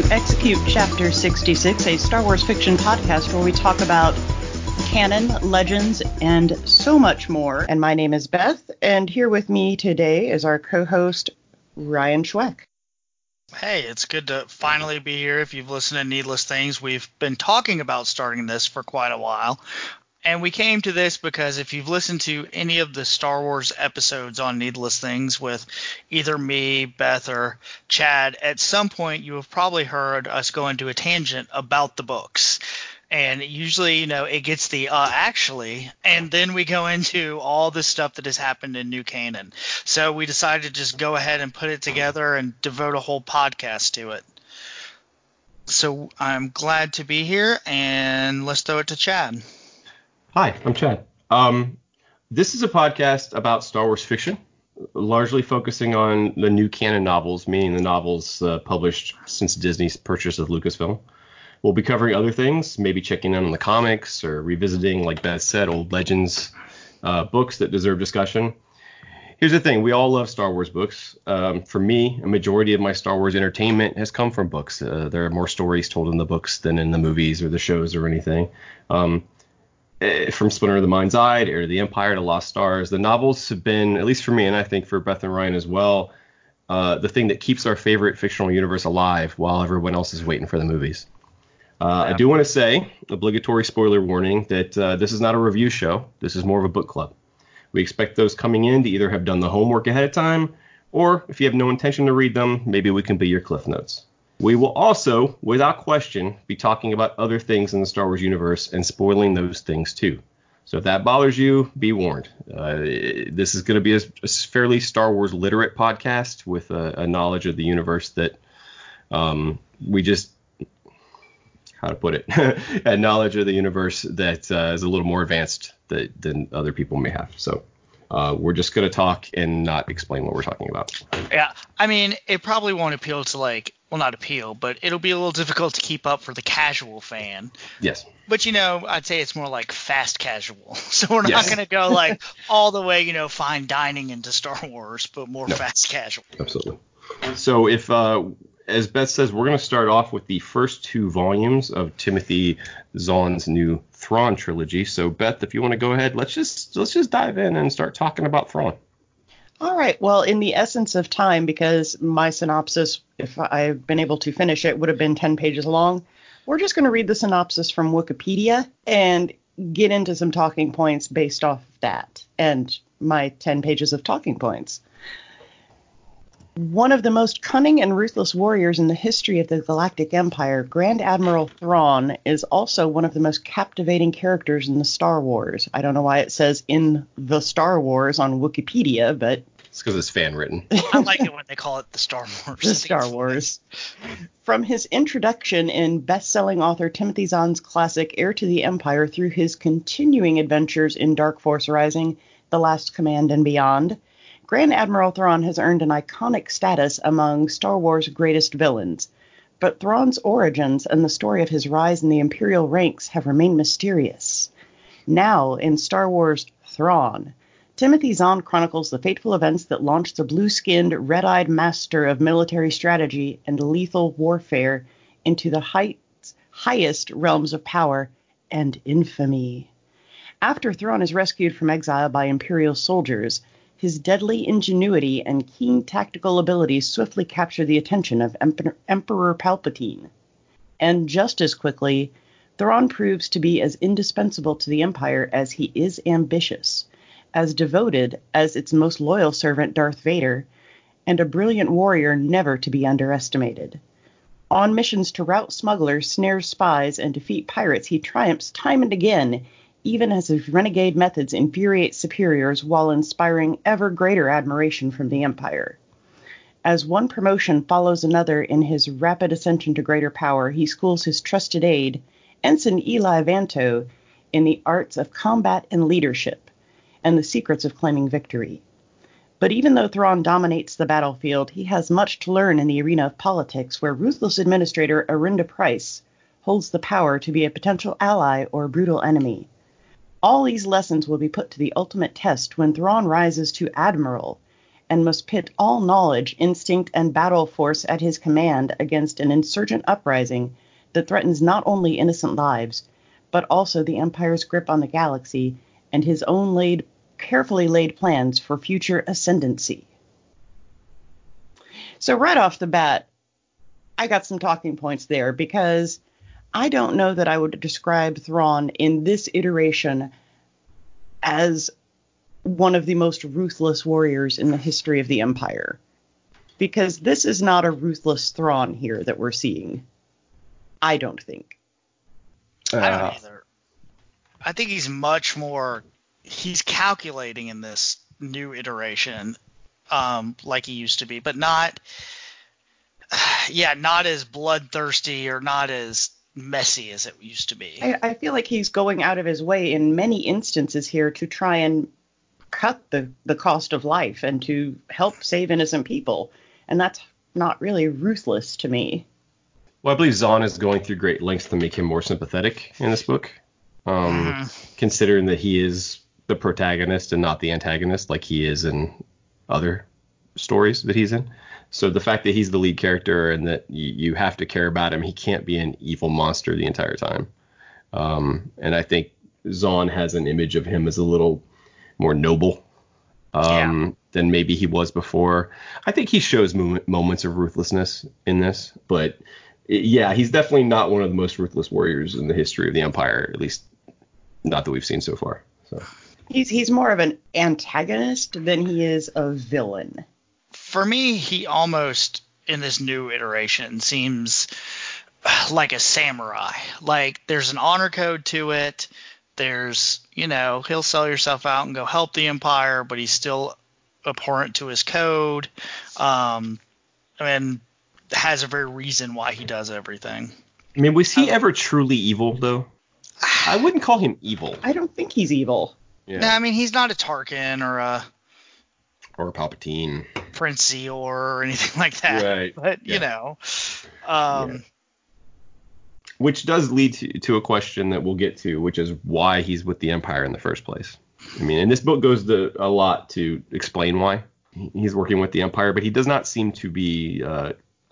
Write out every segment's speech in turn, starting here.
to Execute Chapter 66, a Star Wars fiction podcast where we talk about canon, legends, and so much more. And my name is Beth, and here with me today is our co-host, Ryan Schweck. Hey, it's good to finally be here. If you've listened to Needless Things, we've been talking about starting this for quite a while. And we came to this because if you've listened to any of the Star Wars episodes on Needless Things with either me, Beth, or Chad, at some point you have probably heard us go into a tangent about the books. And usually, you know, it gets the actually, and then we go into all the stuff that has happened in New Canon. So we decided to just go ahead and put it together and devote a whole podcast to it. So I'm glad to be here, and let's throw it to Chad. Hi, I'm Chad. This is a podcast about Star Wars fiction, largely focusing on the new canon novels, meaning the novels published since Disney's purchase of Lucasfilm. We'll be covering other things, maybe checking in on the comics or revisiting, like Beth said, old legends, books that deserve discussion. Here's the thing. We all love Star Wars books. For me, a majority of my Star Wars entertainment has come from books. There are more stories told in the books than in the movies or the shows or anything. From Splinter of the Mind's Eye to Heir to the Empire to Lost Stars, the novels have been, at least for me, and I think for Beth and Ryan as well, the thing that keeps our favorite fictional universe alive while everyone else is waiting for the movies. I do want to say, obligatory spoiler warning, that this is not a review show. This is more of a book club. We expect those coming in to either have done the homework ahead of time, or if you have no intention to read them, maybe we can be your cliff notes. We will also, without question, be talking about other things in the Star Wars universe and spoiling those things, too. So if that bothers you, be warned. This is going to be a fairly Star Wars literate podcast with a knowledge of the universe that a knowledge of the universe that is a little more advanced than other people may have. So. We're just going to talk and not explain what we're talking about. Yeah, I mean, it probably won't appeal to but it'll be a little difficult to keep up for the casual fan. Yes. But, you know, I'd say it's more like fast casual. So we're not going to go like all the way, you know, fine dining into Star Wars, but more fast casual. Absolutely. So if, as Beth says, we're going to start off with the first two volumes of Timothy Zahn's new Thrawn trilogy. So, Beth, if you want to go ahead, let's just dive in and start talking about Thrawn. All right. Well, in the essence of time, because my synopsis, if I've been able to finish it, would have been 10 pages long, we're just going to read the synopsis from Wikipedia and get into some talking points based off that and my 10 pages of talking points. One of the most cunning and ruthless warriors in the history of the Galactic Empire, Grand Admiral Thrawn is also one of the most captivating characters in the Star Wars. I don't know why it says in the Star Wars on Wikipedia, but... It's because it's fan written. I like it when they call it the Star Wars. The Star Wars. From his introduction in best-selling author Timothy Zahn's classic Heir to the Empire through his continuing adventures in Dark Force Rising, The Last Command, and beyond... Grand Admiral Thrawn has earned an iconic status among Star Wars' greatest villains, but Thrawn's origins and the story of his rise in the Imperial ranks have remained mysterious. Now, in Star Wars Thrawn, Timothy Zahn chronicles the fateful events that launched the blue-skinned, red-eyed master of military strategy and lethal warfare into the highest realms of power and infamy. After Thrawn is rescued from exile by Imperial soldiers, his deadly ingenuity and keen tactical abilities swiftly capture the attention of Emperor Palpatine. And just as quickly, Thrawn proves to be as indispensable to the Empire as he is ambitious, as devoted as its most loyal servant Darth Vader, and a brilliant warrior never to be underestimated. On missions to rout smugglers, snare spies, and defeat pirates, he triumphs time and again, even as his renegade methods infuriate superiors while inspiring ever greater admiration from the Empire. As one promotion follows another in his rapid ascension to greater power, he schools his trusted aide, Ensign Eli Vanto, in the arts of combat and leadership, and the secrets of claiming victory. But even though Thrawn dominates the battlefield, he has much to learn in the arena of politics, where ruthless administrator Arihnda Pryce holds the power to be a potential ally or brutal enemy. All these lessons will be put to the ultimate test when Thrawn rises to Admiral and must pit all knowledge, instinct, and battle force at his command against an insurgent uprising that threatens not only innocent lives, but also the Empire's grip on the galaxy and his own carefully laid plans for future ascendancy. So right off the bat, I got some talking points there, because I don't know that I would describe Thrawn in this iteration as one of the most ruthless warriors in the history of the Empire, because this is not a ruthless Thrawn here that we're seeing. I don't think. I don't either. I think he's much more... He's calculating in this new iteration, like he used to be, but not as bloodthirsty or not as messy as it used to be. I feel like he's going out of his way in many instances here to try and cut the cost of life and to help save innocent people, and that's not really ruthless to me. Well, I believe Zahn is going through great lengths to make him more sympathetic in this book, considering that he is the protagonist and not the antagonist like he is in other stories that he's in. So the fact that he's the lead character and that you have to care about him, he can't be an evil monster the entire time. And I think Zahn has an image of him as a little more noble than maybe he was before. I think he shows moments of ruthlessness in this, but... Yeah, he's definitely not one of the most ruthless warriors in the history of the Empire, at least not that we've seen so far. So he's more of an antagonist than he is a villain. For me, he almost, in this new iteration, seems like a samurai. Like, there's an honor code to it. There's, he'll sell yourself out and go help the Empire, but he's still abhorrent to his code. And has a very reason why he does everything. I mean, was he ever truly evil, though? I wouldn't call him evil. I don't think he's evil. Yeah. No, I mean, he's not a Tarkin or a... Or a Palpatine. Prince Eeyore or anything like that. Right. But, yeah. Which does lead to a question that we'll get to, which is why he's with the Empire in the first place. I mean, and this book goes a lot to explain why he's working with the Empire, but he does not seem to be...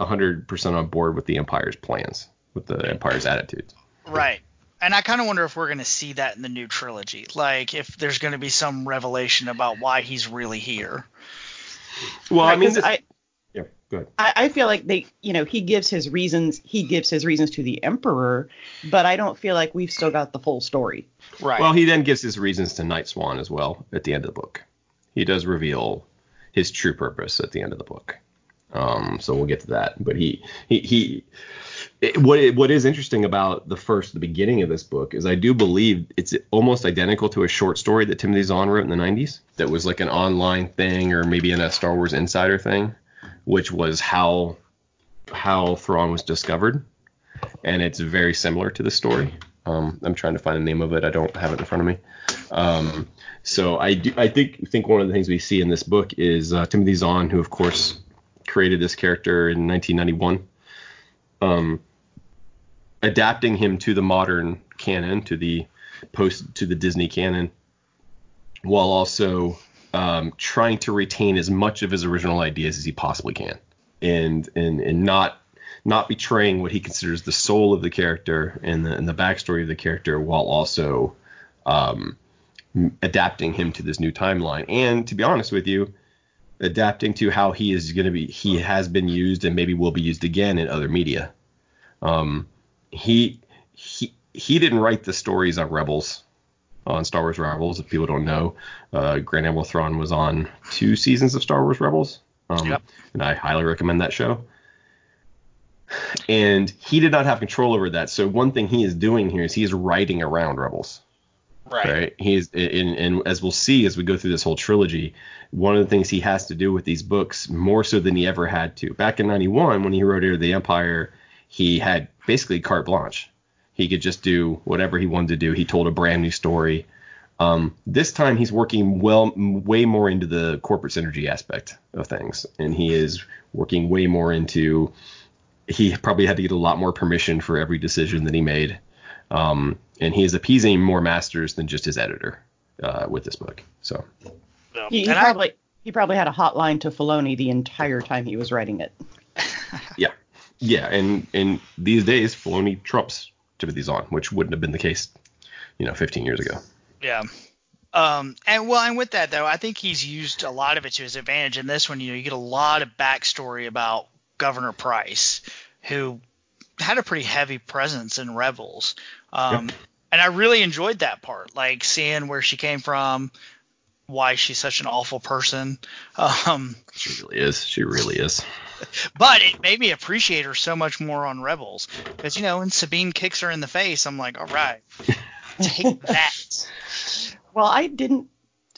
100% on board with the Empire's plans, with the Empire's attitudes. Right. And I kind of wonder if we're going to see that in the new trilogy. Like, if there's going to be some revelation about why he's really here. Well, right, I mean... Yeah, go ahead. I feel like he gives his reasons. He gives his reasons to the Emperor, but I don't feel like we've still got the full story. Right. Well, he then gives his reasons to Nightswan as well at the end of the book. He does reveal his true purpose at the end of the book. So we'll get to that, but what is interesting about the beginning of this book is I do believe it's almost identical to a short story that Timothy Zahn wrote in the 90s that was like an online thing or maybe in a Star Wars Insider thing, which was how Thrawn was discovered, and it's very similar to the story. I'm trying to find the name of it. I don't have it in front of me. So I think one of the things we see in this book is Timothy Zahn, who of course created this character in 1991, adapting him to the modern canon, to the Disney canon, while also trying to retain as much of his original ideas as he possibly can, and not betraying what he considers the soul of the character and the backstory of the character, while also adapting him to this new timeline. And to be honest with you, adapting to how he has been used and maybe will be used again in other media. He didn't write the stories on Rebels, on Star Wars Rebels. If people don't know, Grand Admiral Thrawn was on 2 seasons of Star Wars Rebels, and I highly recommend that show. And he did not have control over that. So one thing he is doing here is he is writing around Rebels. Right. He's and as we'll see as we go through this whole trilogy, one of the things he has to do with these books more so than he ever had to. Back in 91, when he wrote Heir to the Empire, he had basically carte blanche. He could just do whatever he wanted to do. He told a brand new story. This time he's working way more into the corporate synergy aspect of things, and he is working way more into. He probably had to get a lot more permission for every decision that he made. And he is appeasing more masters than just his editor with this book. So he probably He probably had a hotline to Filoni the entire time he was writing it. Yeah. Yeah, and these days, Filoni trumps Timothy Zahn, which wouldn't have been the case, 15 years ago. Yeah. And with that, though, I think he's used a lot of it to his advantage. In this one, you get a lot of backstory about Governor Pryce, who had a pretty heavy presence in Rebels. Yep. And I really enjoyed that part, like seeing where she came from, why she's such an awful person. She really is. She really is. But it made me appreciate her so much more on Rebels, because, when Sabine kicks her in the face, I'm like, all right, take that. Well,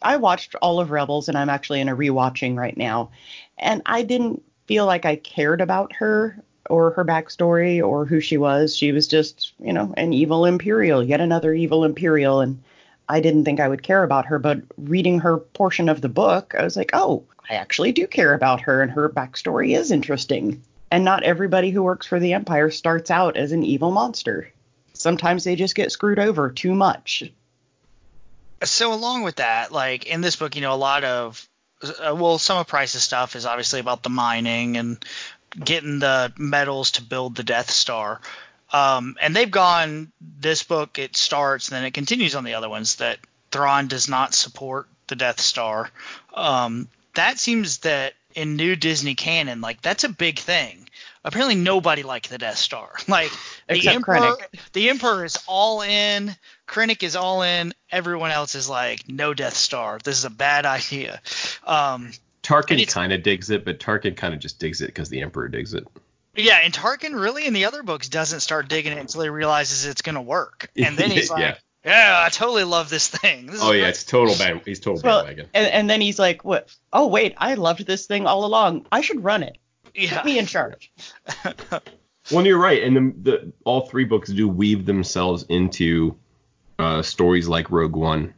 I watched all of Rebels, and I'm actually in a rewatching right now, and I didn't feel like I cared about her or her backstory or who she was. She was just, an evil Imperial, yet another evil Imperial, and I didn't think I would care about her, but reading her portion of the book, I was like, oh, I actually do care about her, and her backstory is interesting. And not everybody who works for the Empire starts out as an evil monster. Sometimes they just get screwed over too much. So along with that, like in this book, a lot of, some of Pryce's stuff is obviously about the mining and getting the metals to build the Death Star. And they've gone, this book, it starts, and then it continues on the other ones, that Thrawn does not support the Death Star. That seems that in new Disney canon, like, that's a big thing. Apparently nobody liked the Death Star. Like, the Emperor is all in, Krennic is all in, everyone else is like, no Death Star, this is a bad idea. Tarkin kind of digs it, but Tarkin kind of just digs it because the Emperor digs it. Yeah, and Tarkin really in the other books doesn't start digging it until he realizes it's going to work. And then he's like, yeah, I totally love this thing. It's total bad. He's total bandwagon. And then he's like, what? Oh, wait, I loved this thing all along. I should run it. Yeah. Put me in charge. Well, you're right. And the all three books do weave themselves into stories like Rogue One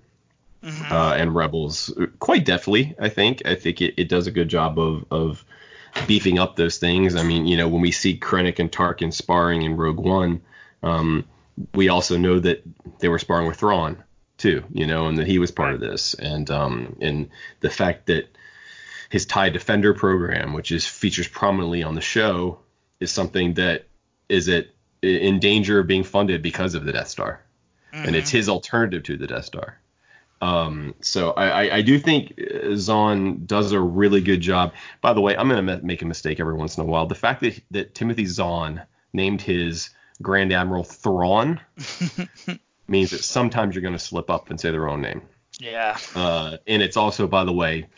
and Rebels quite deftly, I think. I think it does a good job of beefing up those things. I mean, when we see Krennic and Tarkin sparring in Rogue One, we also know that they were sparring with Thrawn too, and that he was part of this. And the fact that his TIE Defender program, which features prominently on the show, is something that is in danger of being funded because of the Death Star, and it's his alternative to the Death Star. So I do think Zahn does a really good job. By the way, I'm going to make a mistake every once in a while. The fact that Timothy Zahn named his Grand Admiral Thrawn means that sometimes you're going to slip up and say the wrong name. Yeah. And it's also, by the way,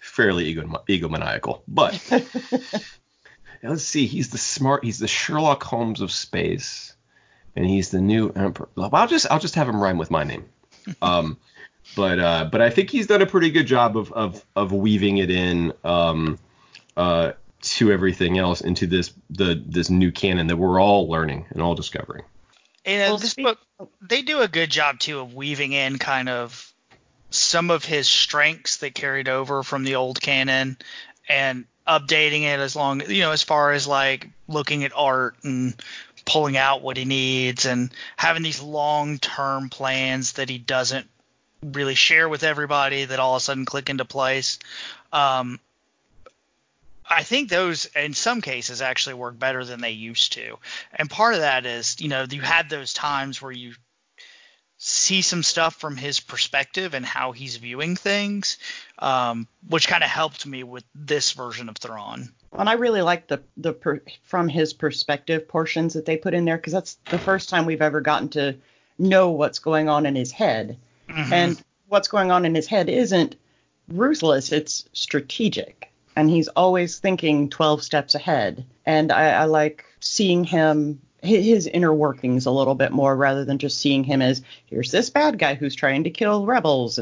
fairly egomaniacal. But let's see. He's the Sherlock Holmes of space, and he's the new Emperor. I'll just have him rhyme with my name. But I think he's done a pretty good job of weaving it in to everything else, into this new canon that we're all learning and all discovering. And this book, they do a good job too of weaving in kind of some of his strengths that carried over from the old canon and updating it as long, as far as like looking at art and pulling out what he needs and having these long-term plans that he doesn't really share with everybody that all of a sudden click into place. I think those, in some cases, actually work better than they used to. And part of that is, you had those times where you see some stuff from his perspective and how he's viewing things, which kind of helped me with this version of Thrawn. And I really like the from his perspective portions that they put in there, because that's the first time we've ever gotten to know what's going on in his head. Mm-hmm. And what's going on in his head isn't ruthless, it's strategic. And he's always thinking 12 steps ahead. And I like seeing him, his inner workings a little bit more, rather than just seeing him as, here's this bad guy who's trying to kill rebels.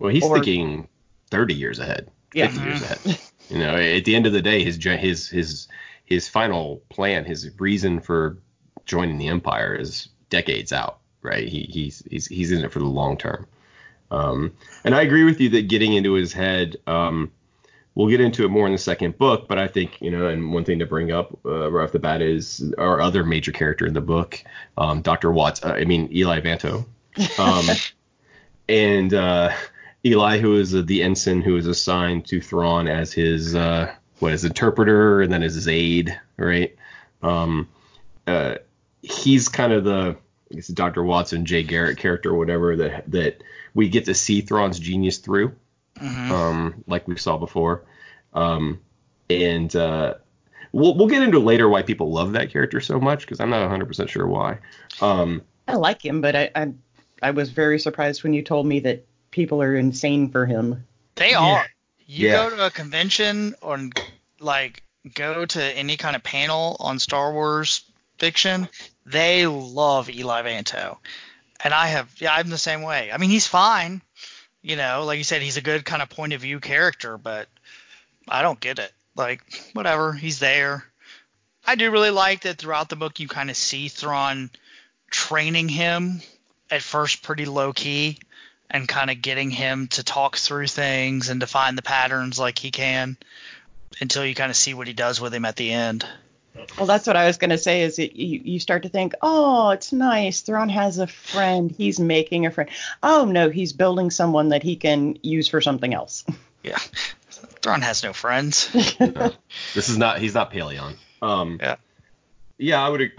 Well, he's thinking 30 years ahead, 50 years ahead. At the end of the day, his final plan, his reason for joining the Empire is decades out, right? He's in it for the long term. And I agree with you that getting into his head, we'll get into it more in the second book, but I think, and one thing to bring up right off the bat is our other major character in the book, Dr. Watts, Eli Vanto. And Eli, who is the ensign who is assigned to Thrawn as his interpreter and then as his aide, right? He's kind of the, I guess, Dr. Watson, Jay Garrick character or whatever that we get to see Thrawn's genius through, like we saw before. We'll get into later why people love that character so much, because I'm not 100% sure why. I like him, but I was very surprised when you told me that people are insane for him. They are. You go to a convention or like go to any kind of panel on Star Wars fiction, they love Eli Vanto. And I'm the same way. I mean, he's fine. You know, like you said, he's a good kind of point of view character, but I don't get it. Like, whatever, he's there. I do really like that throughout the book you kind of see Thrawn training him at first pretty low-key and kind of getting him to talk through things and define the patterns like he can until you kind of see what he does with him at the end. Well, that's what I was going to say, is you start to think, oh, it's nice. Thrawn has a friend. He's making a friend. Oh, no, he's building someone that he can use for something else. Yeah. Thrawn has no friends. This is not, he's not Paleon. I would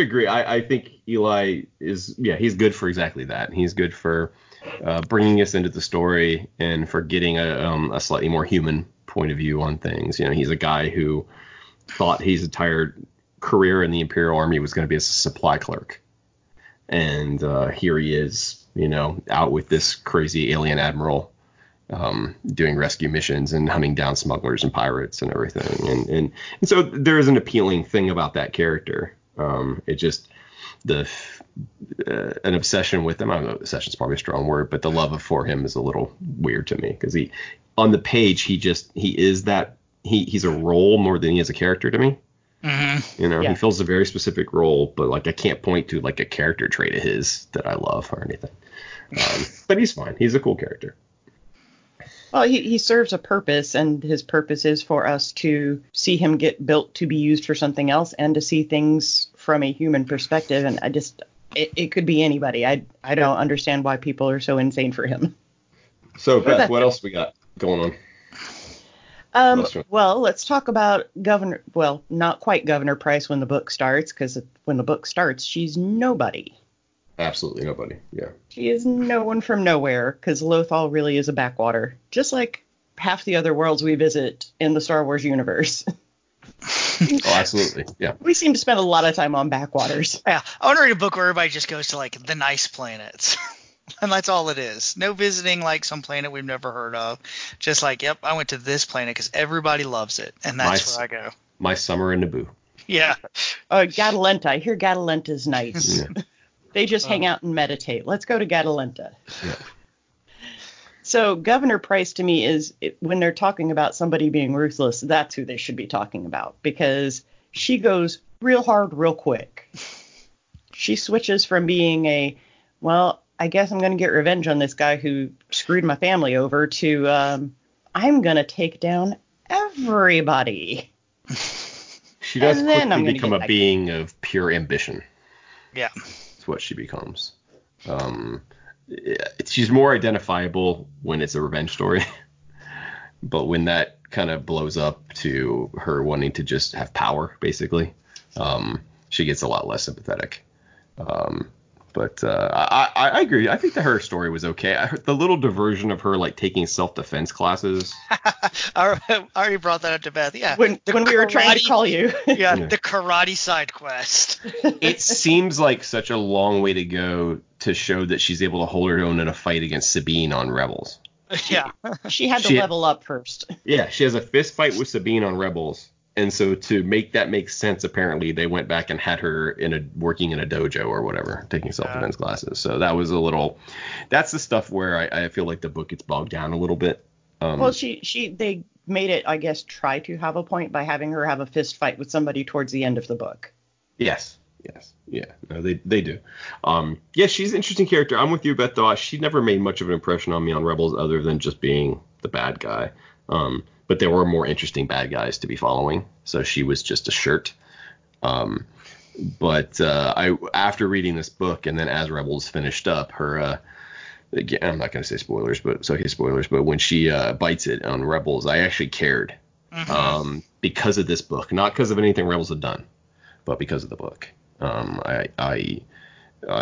agree. I think Eli is, he's good for exactly that. He's good for bringing us into the story and for getting a slightly more human point of view on things. You know, he's a guy who thought his entire career in the Imperial Army was going to be as a supply clerk. And here he is, out with this crazy alien admiral, doing rescue missions and hunting down smugglers and pirates and everything. And so there is an appealing thing about that character. An obsession with him. I don't know, obsession is probably a strong word, but the love for him is a little weird to me, because he, on the page, he's a role more than he is a character to me. Mm-hmm. He fills a very specific role, but like I can't point to like a character trait of his that I love or anything. But he's fine. He's a cool character. Well, he serves a purpose, and his purpose is for us to see him get built to be used for something else and to see things from a human perspective. And I just, it could be anybody. I don't understand why people are so insane for him. So, Beth, what else we got going on? Well, let's talk about Governor, well, not quite Governor Pryce when the book starts, because when the book starts, she's nobody. Absolutely nobody, yeah. She is no one from nowhere, because Lothal really is a backwater, just like half the other worlds we visit in the Star Wars universe. Oh, absolutely, yeah. We seem to spend a lot of time on backwaters. Yeah, I want to read a book where everybody just goes to, like, the nice planets. And that's all it is. No visiting, like, some planet we've never heard of. Just like, yep, I went to this planet because everybody loves it, and that's where I go. My summer in Naboo. Yeah. Gatalenta. I hear Gatalenta's nice. Yeah. They just hang out and meditate. Let's go to Gatalenta. Yeah. So Governor Pryce, to me, is when they're talking about somebody being ruthless, that's who they should be talking about, because she goes real hard real quick. She switches from being I guess I'm going to get revenge on this guy who screwed my family over to I'm going to take down everybody. She does quickly become a being of pure ambition. Yeah. What she becomes. She's more identifiable when it's a revenge story, but when that kind of blows up to her wanting to just have power, basically, she gets a lot less sympathetic. I agree. I think that her story was okay. I heard the little diversion of her like taking self-defense classes. I already brought that up to Beth. Yeah. When we were trying to call you. Yeah, the karate side quest. It seems like such a long way to go to show that she's able to hold her own in a fight against Sabine on Rebels. Yeah. She had to level up first. Yeah, she has a fist fight with Sabine on Rebels. And so to make that make sense, apparently they went back and had her working in a dojo or whatever, taking self-defense classes. So that was that's the stuff where I feel like the book gets bogged down a little bit. They made it, I guess, try to have a point by having her have a fist fight with somebody towards the end of the book. Yes. Yeah, no, they do. She's an interesting character. I'm with you, Beth, though. She never made much of an impression on me on Rebels other than just being the bad guy. But there were more interesting bad guys to be following, so she was just a shirt. After reading this book, and then as Rebels finished up, her again, I'm not going to say spoilers, but so his spoilers, but when she bites it on Rebels, I actually cared because of this book, not because of anything Rebels had done, but because of the book. I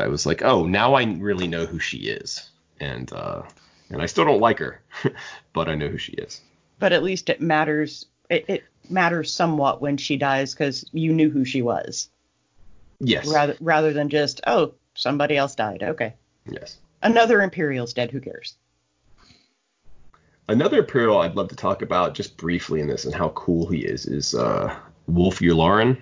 was like, oh, now I really know who she is. And I still don't like her, but I know who she is. But at least it matters. It matters somewhat when she dies because you knew who she was. Yes. Rather than just, oh, somebody else died. Okay. Yes. Another Imperial's dead. Who cares? Another Imperial I'd love to talk about just briefly in this and how cool he is Wolf Yularen.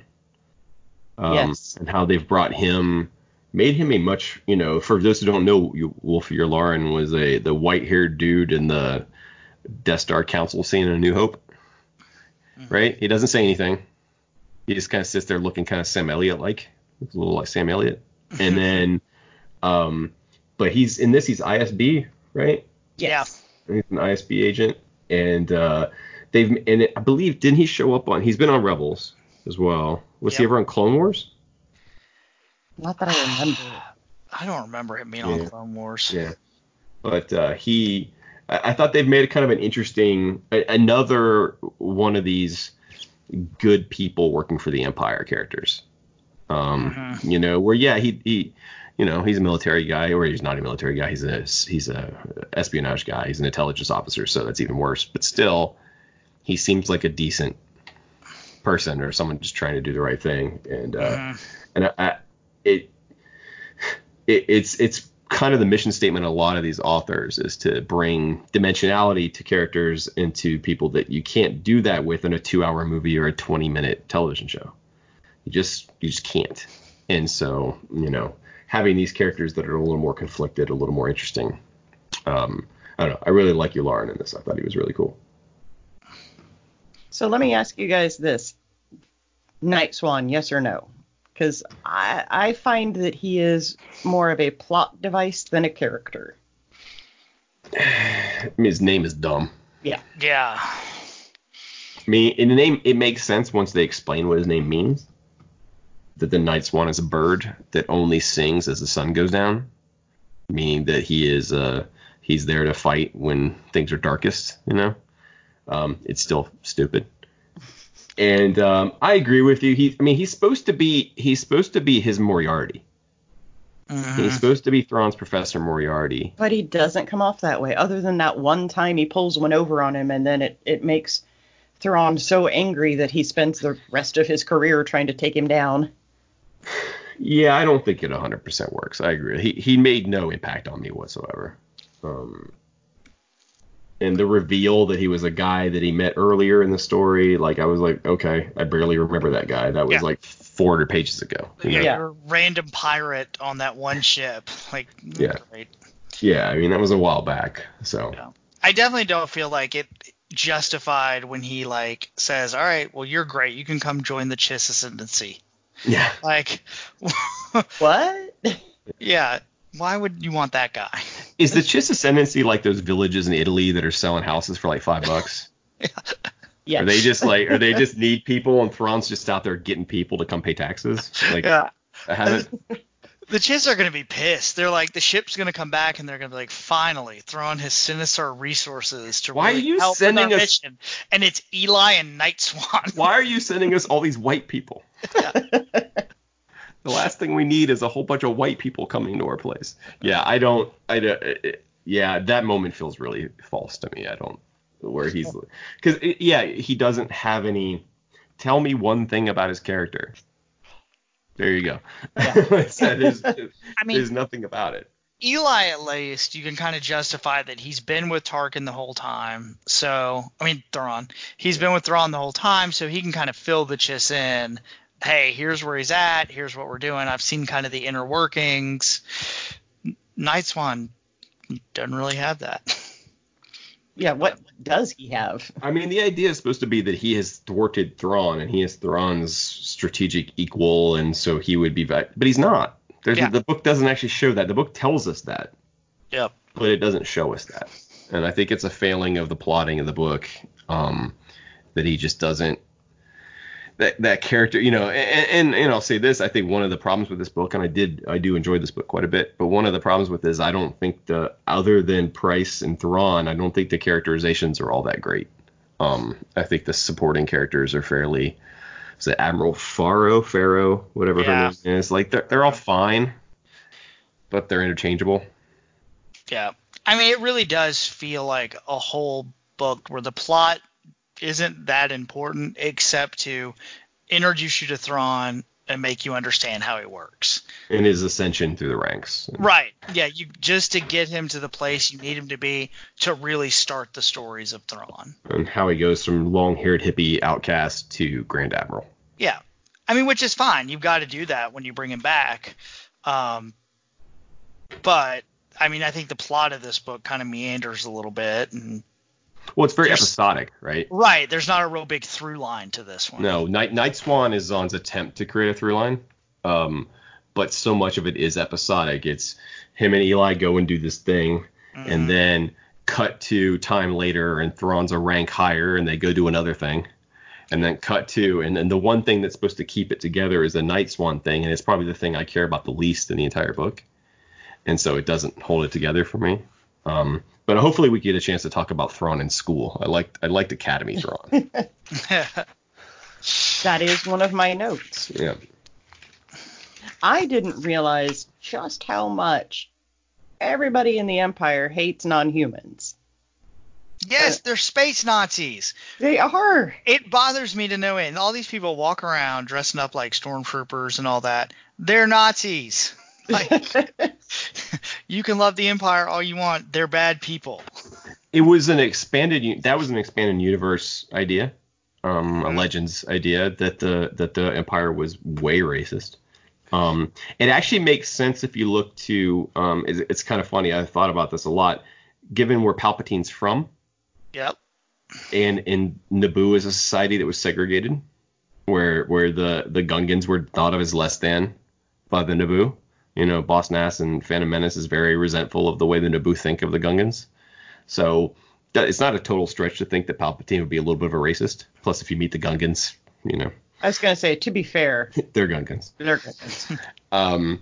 Yes. And how they've brought him, made him a much, you know, for those who don't know, Wolf Yularen was the white-haired dude in the Death Star Council scene in A New Hope. Mm-hmm. Right? He doesn't say anything. He just kind of sits there looking kind of Sam Elliott-like. Looks a little like Sam Elliott. And then, but he's in this, he's ISB, right? Yes. He's an ISB agent. And I believe, didn't he show up on, he's been on Rebels as well. Was he ever on Clone Wars? Not that I remember. I don't remember him being on Clone Wars. Yeah. But I thought they've made kind of an interesting, another one of these good people working for the Empire characters. You know, where, he you know, he's a military guy, or he's not a military guy. He's a espionage guy. He's an intelligence officer. So that's even worse. But still, he seems like a decent person or someone just trying to do the right thing. And, it's kind of the mission statement of a lot of these authors is to bring dimensionality to characters and to people that you can't do that with in a 2-hour movie or a 20-minute television show. You just can't. And so, you know, having these characters that are a little more conflicted, a little more interesting. I don't know. I really like Yularen in this. I thought he was really cool. So let me ask you guys this. Nightswan, yes or no? Because I find that he is more of a plot device than a character. I mean, his name is dumb. Yeah. I mean, in the name, it makes sense once they explain what his name means. That the Nightswan is a bird that only sings as the sun goes down, meaning that he is he's there to fight when things are darkest. You know, it's still stupid. And I agree with you. He's supposed to be his Moriarty. He's supposed to be Thrawn's Professor Moriarty. But he doesn't come off that way, other than that one time he pulls one over on him, and then it makes Thrawn so angry that he spends the rest of his career trying to take him down. Yeah, I don't think it 100% works. I agree. He made no impact on me whatsoever. And the reveal that he was a guy that he met earlier in the story, like, I was like, okay, I barely remember that guy. That was like 400 pages ago. Yeah, you're a random pirate on that one ship. Like, great. Yeah, I mean, that was a while back. So yeah. I definitely don't feel like it justified when he, like, says, all right, well, you're great. You can come join the Chiss Ascendancy. Yeah. Like, what? Yeah. Why would you want that guy? Is the Chiss Ascendancy like those villages in Italy that are selling houses for like $5? Yeah. Are they just need people and Thrawn's just out there getting people to come pay taxes? Like, yeah. The Chiss are going to be pissed. They're like, the ship's going to come back and they're going to be like, finally, Thrawn has sent us our resources to really help with our mission. And it's Eli and Nightswan. Why are you sending us all these white people? Yeah. The last thing we need is a whole bunch of white people coming to our place. Yeah, that moment feels really false to me. He doesn't have any, tell me one thing about his character. There you go. Yeah. There's nothing about it. Eli, at least, you can kind of justify that he's been with Tarkin the whole time. So, I mean, Thrawn. He's been with Thrawn the whole time, so he can kind of fill the Chiss in. Hey, here's where he's at. Here's what we're doing. I've seen kind of the inner workings. Nightswan doesn't really have that. Yeah, what does he have? I mean, the idea is supposed to be that he has thwarted Thrawn, and he is Thrawn's strategic equal, and so he would be back. But he's not. The book doesn't actually show that. The book tells us that. Yeah. But it doesn't show us that. And I think it's a failing of the plotting of the book that he just doesn't. that character, you know, and I'll say this, I think one of the problems with this book, and I do enjoy this book quite a bit, but one of the problems with this, I don't think other than Pryce and Thrawn, I don't think the characterizations are all that great. I think the supporting characters are fairly, is it Admiral Farrow, whatever her name is, like they're all fine, but they're interchangeable. Yeah. I mean, it really does feel like a whole book where the plot isn't that important except to introduce you to Thrawn and make you understand how he works and his ascension through the ranks. Right. Yeah. You just to get him to the place you need him to be to really start the stories of Thrawn and how he goes from long-haired hippie outcast to Grand Admiral. Yeah. I mean, which is fine. You've got to do that when you bring him back. But I mean, I think the plot of this book kind of meanders a little bit and, well, it's very episodic, right? Right. There's not a real big through line to this one. No, Nightswan is Zahn's attempt to create a through line, but so much of it is episodic. It's him and Eli go and do this thing, and then cut to time later, and Thrawn's a rank higher, and they go do another thing, and then cut to, and then the one thing that's supposed to keep it together is the Nightswan thing, and it's probably the thing I care about the least in the entire book, and so it doesn't hold it together for me. But hopefully we get a chance to talk about Thrawn in school. I liked Academy Thrawn. That is one of my notes. Yeah. I didn't realize just how much everybody in the Empire hates non-humans. Yes, they're space Nazis. They are. It bothers me to no end. All these people walk around dressing up like stormtroopers and all that. They're Nazis. Like, you can love the Empire all you want. They're bad people. It was an expanded universe idea, a Legends idea that the Empire was way racist. It actually makes sense if you look to. It's kind of funny. I thought about this a lot, given where Palpatine's from. Yep. And Naboo is a society that was segregated, where the Gungans were thought of as less than by the Naboo. You know, Boss Nass and Phantom Menace is very resentful of the way the Naboo think of the Gungans. So it's not a total stretch to think that Palpatine would be a little bit of a racist. Plus, if you meet the Gungans, you know. I was going to say, to be fair. They're Gungans. They're Gungans.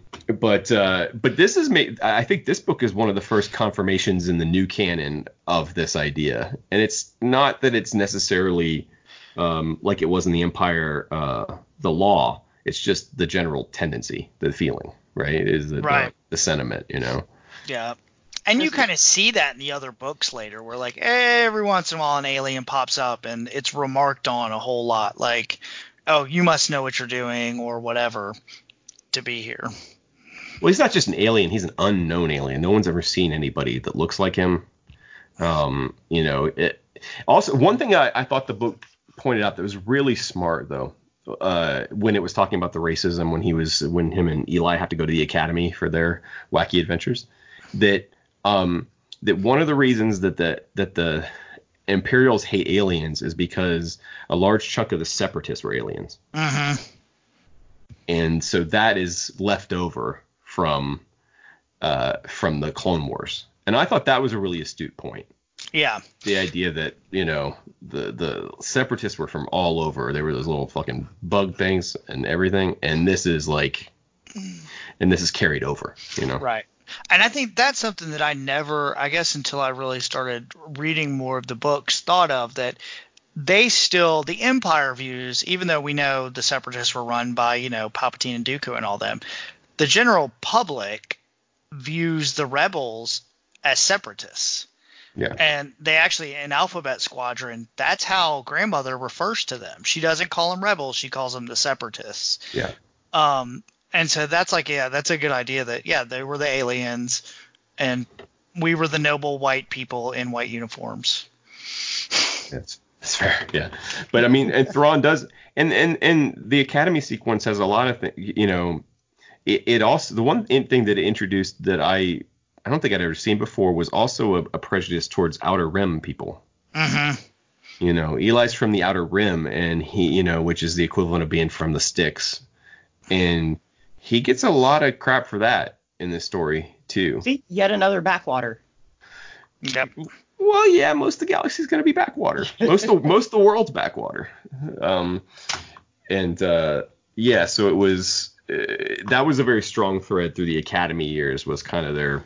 But this is – I think this book is one of the first confirmations in the new canon of this idea. And it's not that it's necessarily like it was in the Empire, the law. It's just the general tendency, the feeling. Right, is the sentiment, you know? Yeah, and you kind of see that in the other books later, where like every once in a while an alien pops up and it's remarked on a whole lot, like, oh, you must know what you're doing or whatever to be here. Well, he's not just an alien; he's an unknown alien. No one's ever seen anybody that looks like him. You know. Also, one thing I thought the book pointed out that was really smart, though. When it was talking about the racism, when him and Eli have to go to the academy for their wacky adventures, that one of the reasons that the Imperials hate aliens is because a large chunk of the Separatists were aliens, and so that is left over from the Clone Wars, and I thought that was a really astute point. Yeah. The idea that, you know, the Separatists were from all over. They were those little fucking bug things and everything. And this is like – and this is carried over, you know. Right. And I think that's something that I never – I guess until I really started reading more of the books thought of, that they still – the Empire views, even though we know the Separatists were run by, you know, Palpatine and Dooku and all them, the general public views the rebels as Separatists. Yeah. And they actually, in Alphabet Squadron, that's how Grandmother refers to them. She doesn't call them rebels. She calls them the Separatists. Yeah. And so that's like, yeah, that's a good idea that, yeah, they were the aliens and we were the noble white people in white uniforms. That's fair. Yeah. But I mean, and Thrawn does. And the Academy sequence has a lot of things, you know, it also, the one thing that it introduced that I don't think I'd ever seen before was also a prejudice towards Outer Rim people. You know, Eli's from the Outer Rim, and he, you know, which is the equivalent of being from the sticks, and he gets a lot of crap for that in this story too. See, yet another backwater. Yep. Well, yeah, most of the galaxy's going to be backwater. Most of the world's backwater. And yeah, so it was that was a very strong thread through the academy years, was kind of their,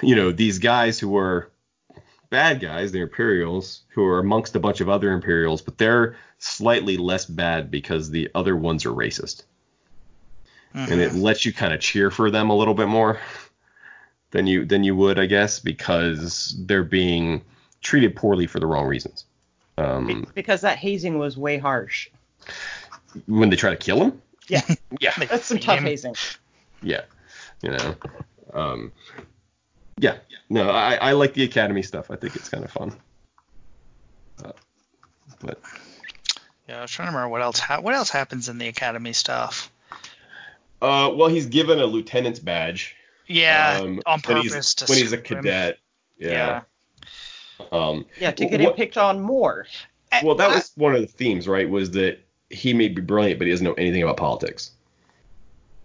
you know, these guys who were bad guys, the Imperials, who are amongst a bunch of other Imperials, but they're slightly less bad because the other ones are racist. Mm-hmm. And it lets you kind of cheer for them a little bit more than you would, I guess, because they're being treated poorly for the wrong reasons. Because that hazing was way harsh. When they try to kill him? Yeah. Yeah. That's some tough hazing. Yeah. You know. Yeah. No, I like the academy stuff. I think it's kind of fun. But yeah, I was trying to remember what else happens in the academy stuff. Well, he's given a lieutenant's badge. Yeah, on purpose when he's a cadet. Yeah. To get him picked on more. Well, that was one of the themes, right? Was that he may be brilliant, but he doesn't know anything about politics.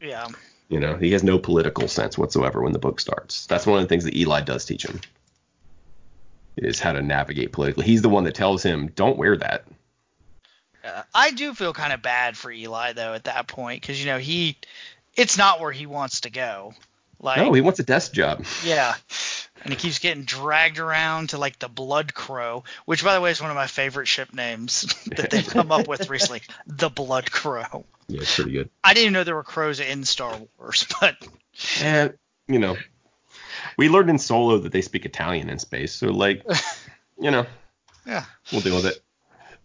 Yeah. You know, he has no political sense whatsoever when the book starts. That's one of the things that Eli does teach him, is how to navigate politically. He's the one that tells him, don't wear that. I do feel kind of bad for Eli, though, at that point, because, you know, it's not where he wants to go. Like, no, he wants a desk job. Yeah. And he keeps getting dragged around to, like, the Blood Crow, which, by the way, is one of my favorite ship names that they've come up with recently. The Blood Crow. Yeah, it's pretty good. I didn't even know there were crows in Star Wars, but... And, you know, we learned in Solo that they speak Italian in space, so, like, you know, yeah, we'll deal with it.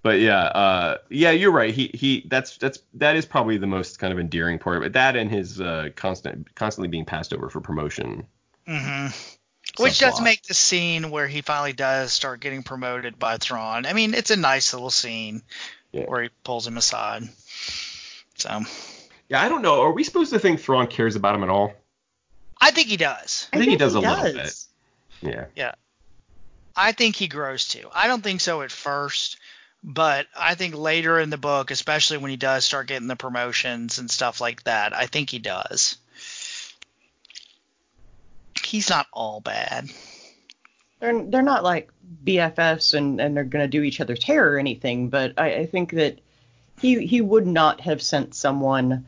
But, yeah, you're right. That is probably the most kind of endearing part of it. That and his constantly being passed over for promotion. Mm-hmm. Which does make the scene where he finally does start getting promoted by Thrawn. I mean, it's a nice little scene where he pulls him aside. So. Yeah, I don't know. Are we supposed to think Thrawn cares about him at all? I think he does. I think he does a little bit. Yeah. Yeah. I think he grows to. I don't think so at first, but I think later in the book, especially when he does start getting the promotions and stuff like that, I think he does. He's not all bad. They're not like BFFs and they're going to do each other's hair or anything, but I think that he would not have sent someone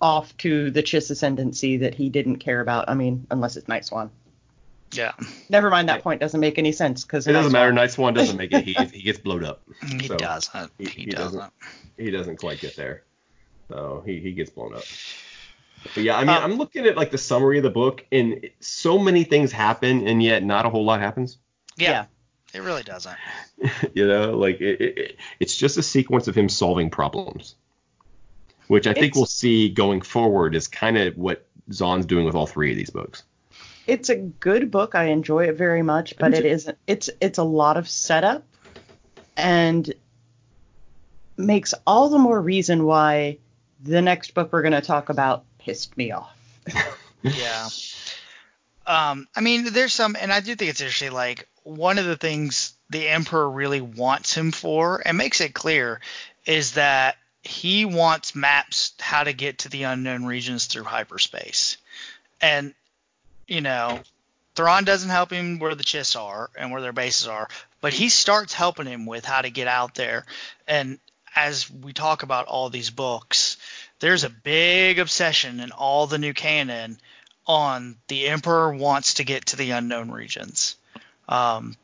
off to the Chiss Ascendancy that he didn't care about. I mean, unless it's Nightswan. Yeah. Never mind, that point doesn't make any sense. Because it doesn't matter. Nightswan doesn't make it. He gets blowed up. He doesn't. He doesn't quite get there. So he gets blown up. But yeah, I mean, I'm looking at like the summary of the book, and so many things happen, and yet not a whole lot happens. Yeah, it really doesn't. You know, like it's just a sequence of him solving problems, which I think we'll see going forward is kind of what Zahn's doing with all three of these books. It's a good book. I enjoy it very much, but it's a lot of setup, and makes all the more reason why the next book we're going to talk about pissed me off. Yeah. I mean, there's some, and I do think it's interesting, like, one of the things the Emperor really wants him for, and makes it clear, is that he wants maps how to get to the unknown regions through hyperspace. And, you know, Thrawn doesn't help him where the Chiss are and where their bases are, but he starts helping him with how to get out there. And as we talk about all these books, there's a big obsession in all the new canon on the Emperor wants to get to the unknown regions. And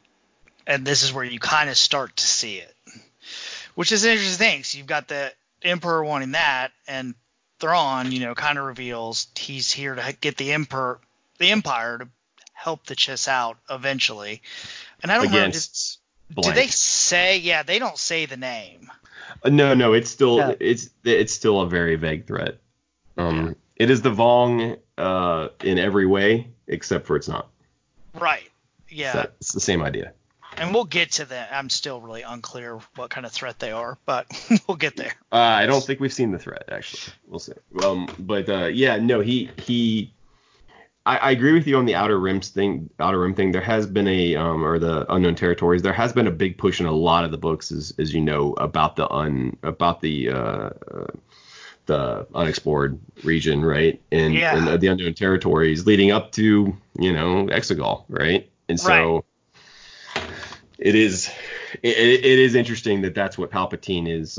this is where you kind of start to see it, which is an interesting thing. So you've got the Emperor wanting that, and Thrawn, you know, kind of reveals he's here to get the Empire to help the Chiss out eventually. And I don't know, do they say? Yeah, they don't say the name. No, it's still a very vague threat. It is the Vong in every way, except for it's not. Right. Yeah. So it's the same idea. And we'll get to that. I'm still really unclear what kind of threat they are, but we'll get there. I don't think we've seen the threat, actually. We'll see. I agree with you on the Outer Rim thing. There has been or the unknown territories. There has been a big push in a lot of the books, as you know, about the unexplored region, right? And the unknown territories leading up to, you know, Exegol, right? And so, it is interesting that that's what Palpatine is,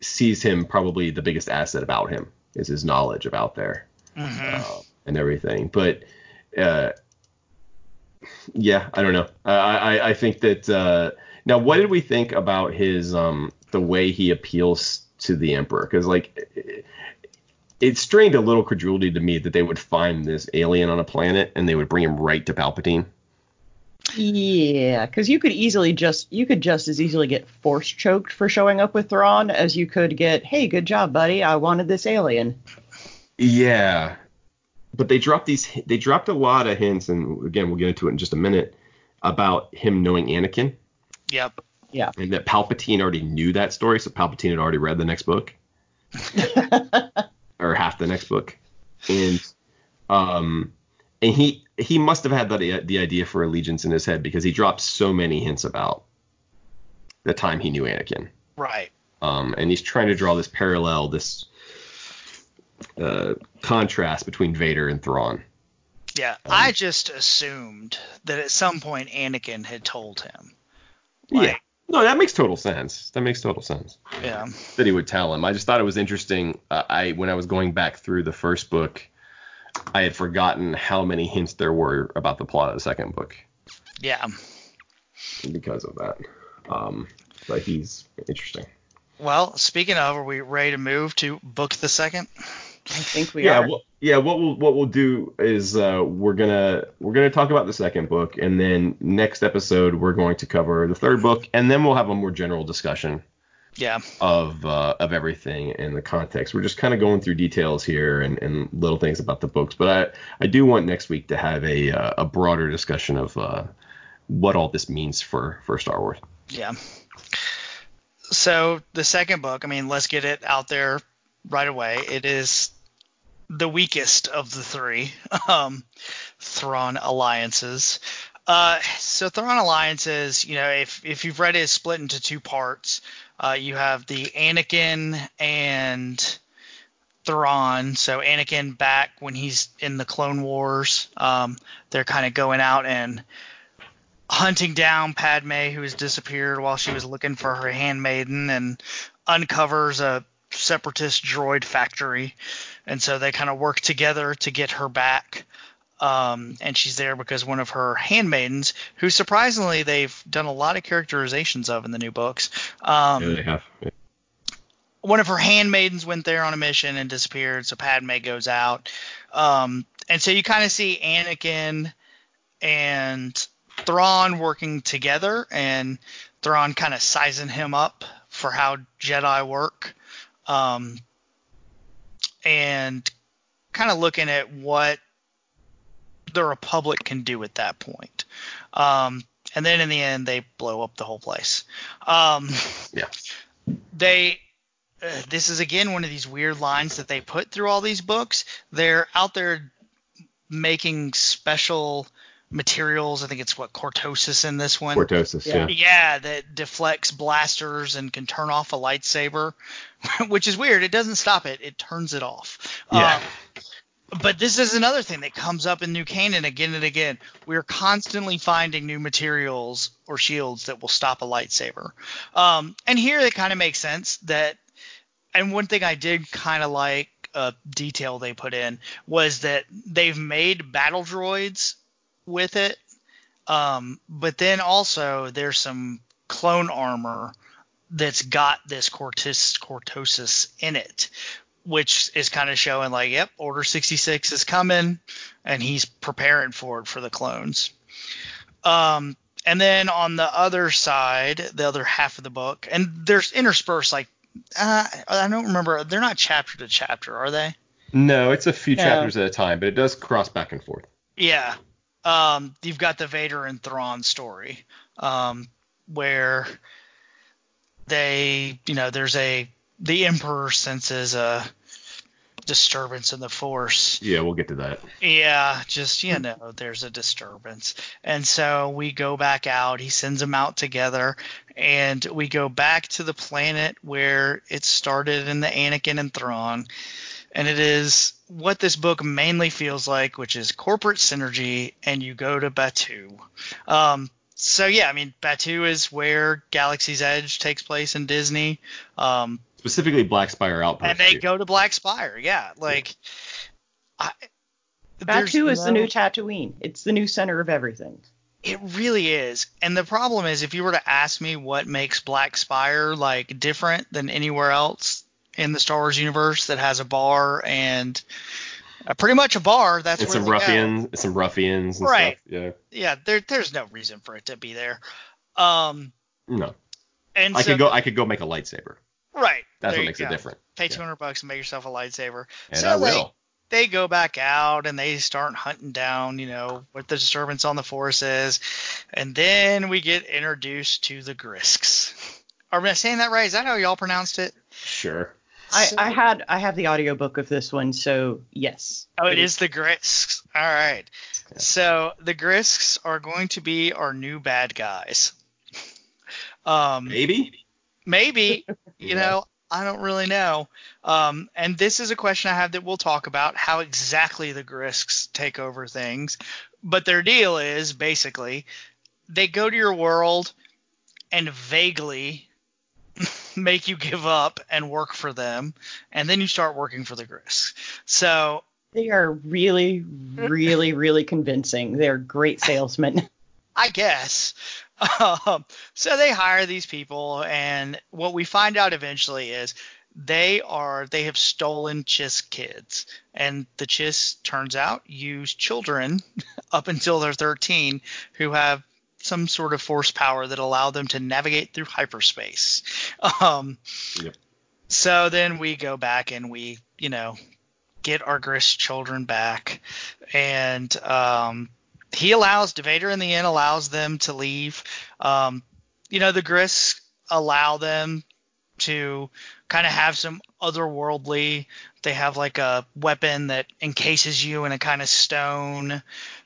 sees him probably the biggest asset about him is his knowledge about there and everything. But, yeah, I don't know. I think that, now what did we think about his, the way he appeals to the Emperor? 'Cause like it strained a little credulity to me that they would find this alien on a planet and they would bring him right to Palpatine. Yeah, because you could just as easily get force choked for showing up with Thrawn as you could get, hey, good job, buddy. I wanted this alien. Yeah, but they dropped a lot of hints, and again, we'll get into it in just a minute about him knowing Anakin. Yep. Yeah. And that Palpatine already knew that story, so Palpatine had already read the next book, or half the next book, and he must have had the idea for Allegiance in his head because he dropped so many hints about the time he knew Anakin. Right. And he's trying to draw this parallel, this contrast between Vader and Thrawn. Yeah, I just assumed that at some point Anakin had told him. Like, yeah. No, that makes total sense. Yeah. That he would tell him. I just thought it was interesting. When I was going back through the first book, I had forgotten how many hints there were about the plot of the second book. Yeah. Because of that. But he's interesting. Well, speaking of, are we ready to move to book the second? I think we are. What we'll do is we're gonna talk about the second book, and then next episode we're going to cover the third book, and then we'll have a more general discussion. Yeah. Of everything and the context. We're just kind of going through details here and little things about the books, but I do want next week to have a broader discussion of what all this means for Star Wars. Yeah. So the second book, I mean, let's get it out there right away. It is the weakest of the three Thrawn Alliances. So Thrawn Alliances, you know, if you've read it, it's split into two parts. You have the Anakin and Thrawn. So Anakin back when he's in the Clone Wars. They're kind of going out and hunting down Padme, who has disappeared while she was looking for her handmaiden, and uncovers a Separatist droid factory. And so they kind of work together to get her back. And she's there because one of her handmaidens, who surprisingly they've done a lot of characterizations of in the new books. Yeah, they have. Yeah. One of her handmaidens went there on a mission and disappeared, so Padme goes out. And so you kind of see Anakin and Thrawn working together, and Thrawn kind of sizing him up for how Jedi work. And kind of looking at what the Republic can do at that point. And then in the end, they blow up the whole place. Yeah. This is, again, one of these weird lines that they put through all these books. They're out there making special materials. I think it's Cortosis in this one. Cortosis, yeah. Yeah, that deflects blasters and can turn off a lightsaber, which is weird. It doesn't stop it. It turns it off. Yeah. But this is another thing that comes up in new canon again and again. We're constantly finding new materials or shields that will stop a lightsaber. And here it kind of makes sense that – and one thing I did kind of like detail they put in was that they've made battle droids with it. But then also there's some clone armor that's got this cortosis in it, which is kind of showing like, yep, Order 66 is coming, and he's preparing for it for the clones. And then on the other side, the other half of the book, and there's interspersed, like, I don't remember. They're not chapter to chapter, are they? No, it's a few chapters at a time, but it does cross back and forth. Yeah. You've got the Vader and Thrawn story, where they, you know, there's the Emperor senses a disturbance in the Force. Yeah, we'll get to that. Yeah, just, you know, there's a disturbance. And so we go back out. He sends them out together. And we go back to the planet where it started in the Anakin and Thrawn. And it is what this book mainly feels like, which is corporate synergy. And you go to Batuu. So, yeah, I mean, Batuu is where Galaxy's Edge takes place in Disney. Specifically Black Spire Outpost. And they go to Black Spire, yeah. Like, yeah. Batuu is the new Tatooine. It's the new center of everything. It really is. And the problem is, if you were to ask me what makes Black Spire, like, different than anywhere else in the Star Wars universe that has a bar and... pretty much a bar. That's where some ruffians and right. stuff. Yeah. Yeah. There's no reason for it to be there. No. And I could go make a lightsaber. Right. That's what makes it different. Pay $200 and make yourself a lightsaber. And so I will. They go back out and they start hunting down, what the disturbance on the Force is, and then we get introduced to the Grysks. Are we saying that right? Is that how y'all pronounced it? Sure. I have the audiobook of this one, so yes. Oh, it is the Grysks. All right. Okay. So the Grysks are going to be our new bad guys. Maybe. I don't really know. And this is a question I have that we'll talk about, how exactly the Grysks take over things. But their deal is, basically, they go to your world and vaguely... make you give up and work for them, and then you start working for the Grysks. So they are really, really, really convincing. They're great salesmen, I guess. So they hire these people, and what we find out eventually is they have stolen Chiss kids, and the Chiss, turns out, use children up until they're 13 who have some sort of force power that allow them to navigate through hyperspace. Yep. So then we go back and we, get our Grysk children back, and he allows Devader in the end allows them to leave. The Grysk allow them to kind of have some otherworldly. They have like a weapon that encases you in a kind of stone.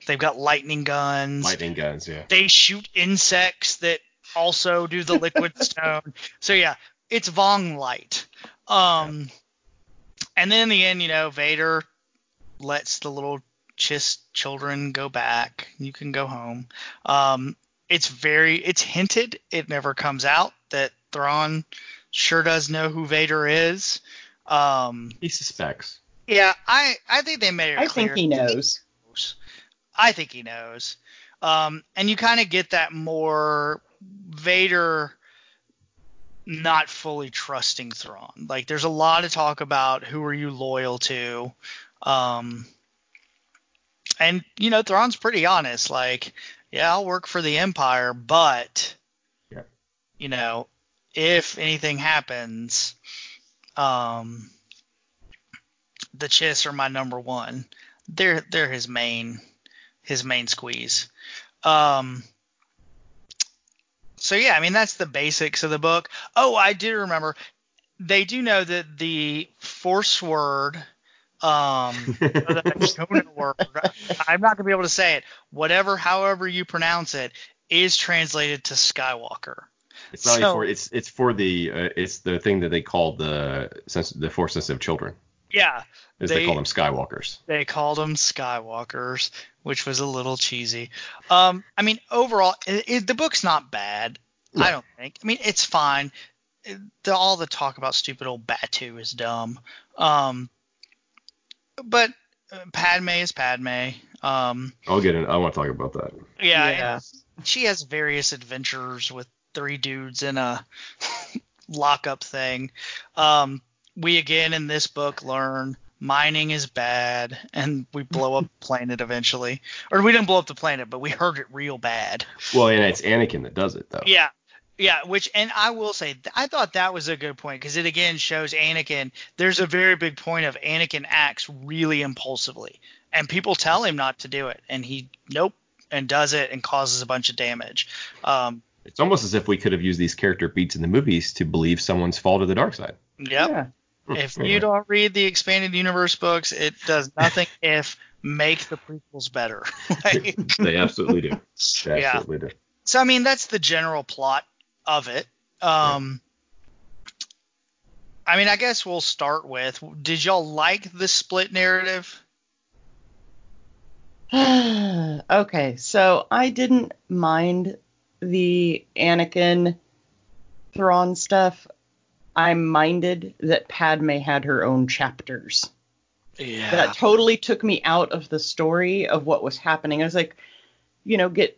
They've got lightning guns. Yeah. They shoot insects that also do the liquid stone. So, yeah, it's Vong light. And then in the end, Vader lets the little Chiss children go back. You can go home. It's hinted. It never comes out that Thrawn sure does know who Vader is. He suspects. Yeah, I think they made it clear. I think he knows. And you kind of get that more Vader not fully trusting Thrawn. Like, there's a lot of talk about who are you loyal to. And Thrawn's pretty honest. Like, yeah, I'll work for the Empire, but, if anything happens, the Chiss are my number one. They're his main... squeeze. That's the basics of the book. Oh, I do remember. They do know that the Force word, the word, I'm not going to be able to say it. Whatever, however you pronounce it, is translated to Skywalker. It's not it's the thing that they call the Force sensitive children. Yeah. They call them Skywalkers. They called them Skywalkers, which was a little cheesy. Overall, the book's not bad. No. I don't think. It's fine. All the talk about stupid old Batuu is dumb. But Padme is Padme. I'll get in. I want to talk about that. Yeah. She has various adventures with three dudes in a lockup thing. We again in this book learn mining is bad, and we blow up the planet eventually. Or we didn't blow up the planet, but we hurt it real bad. Well, and it's Anakin that does it, though. Yeah. And I will say, I thought that was a good point, because it again shows Anakin. There's a very big point of Anakin acts really impulsively, and people tell him not to do it, and he and does it and causes a bunch of damage. It's almost as if we could have used these character beats in the movies to believe someone's fall to the dark side. Yep. Yeah. If you don't read the expanded universe books, it does nothing if make the prequels better. They absolutely do. They absolutely do. So, that's the general plot of it. I guess we'll start with, did y'all like the split narrative? Okay, so I didn't mind the Anakin Thrawn stuff, I'm minded that Padme had her own chapters. Yeah. That totally took me out of the story of what was happening. I was like, you know, get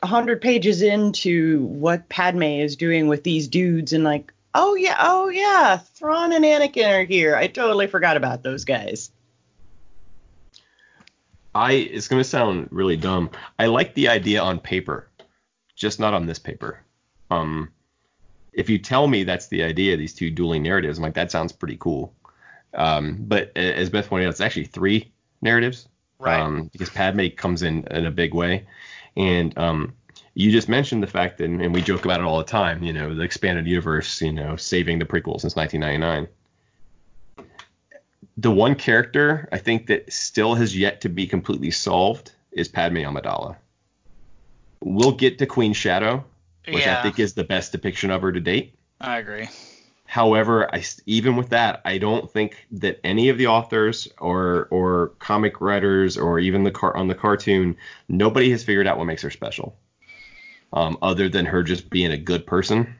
100 pages into what Padme is doing with these dudes and like, oh yeah, Thrawn and Anakin are here. I totally forgot about those guys. It's going to sound really dumb. I like the idea on paper, just not on this paper. If you tell me that's the idea, these two dueling narratives, I'm like, that sounds pretty cool. But as Beth pointed out, it's actually three narratives, right? Because Padme comes in a big way. And you just mentioned the fact that, and we joke about it all the time, you know, the expanded universe, you know, saving the prequels since 1999. The one character I think that still has yet to be completely solved is Padmé Amidala. We'll get to Queen Shadow, which I think is the best depiction of her to date. I agree. However, even with that, I don't think that any of the authors or comic writers or even on the cartoon, nobody has figured out what makes her special, other than her just being a good person.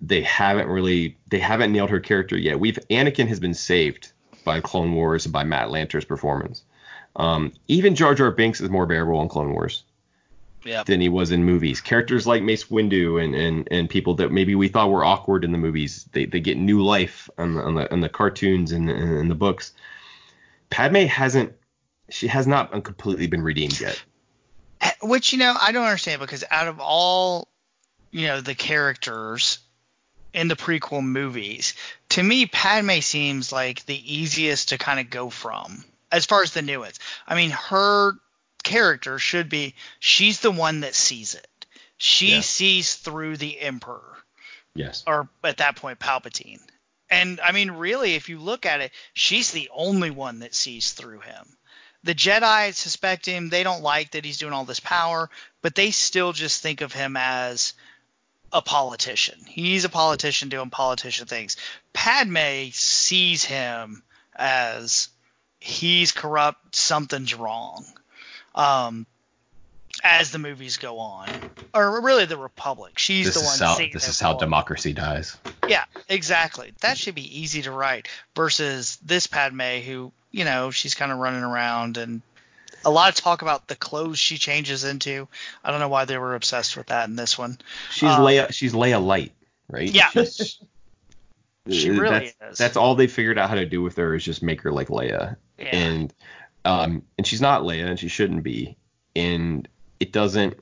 They haven't nailed her character yet. Anakin has been saved by Clone Wars and by Matt Lanter's performance. Even Jar Jar Binks is more bearable in Clone Wars. Yep. Than he was in movies. Characters like Mace Windu and people that maybe we thought were awkward in the movies, they get new life on the cartoons and the books. Padme has not completely been redeemed yet. Which, you know, I don't understand, because out of all, you know, the characters in the prequel movies, to me Padme seems like the easiest to kind of go from as far as the nuance. I mean, her character should be, she's the one that sees it. She sees through the Emperor. Yes. Or at that point, Palpatine. And I mean, really, if you look at it, she's the only one that sees through him. The Jedi suspect him. They don't like that he's doing all this power, but they still just think of him as a politician. He's a politician doing politician things. Padme sees him as he's corrupt, something's wrong. As the movies go on, or really the Republic, she's the one seeing this is how democracy dies. Yeah, exactly. That should be easy to write versus this Padme who, you know, she's kind of running around, and a lot of talk about the clothes she changes into. I don't know why they were obsessed with that in this one. She's Leia. She's Leia Light, right? Yeah. She really is. That's all they figured out how to do with her is just make her like Leia. Yeah. And she's not Leia, and she shouldn't be. And it doesn't.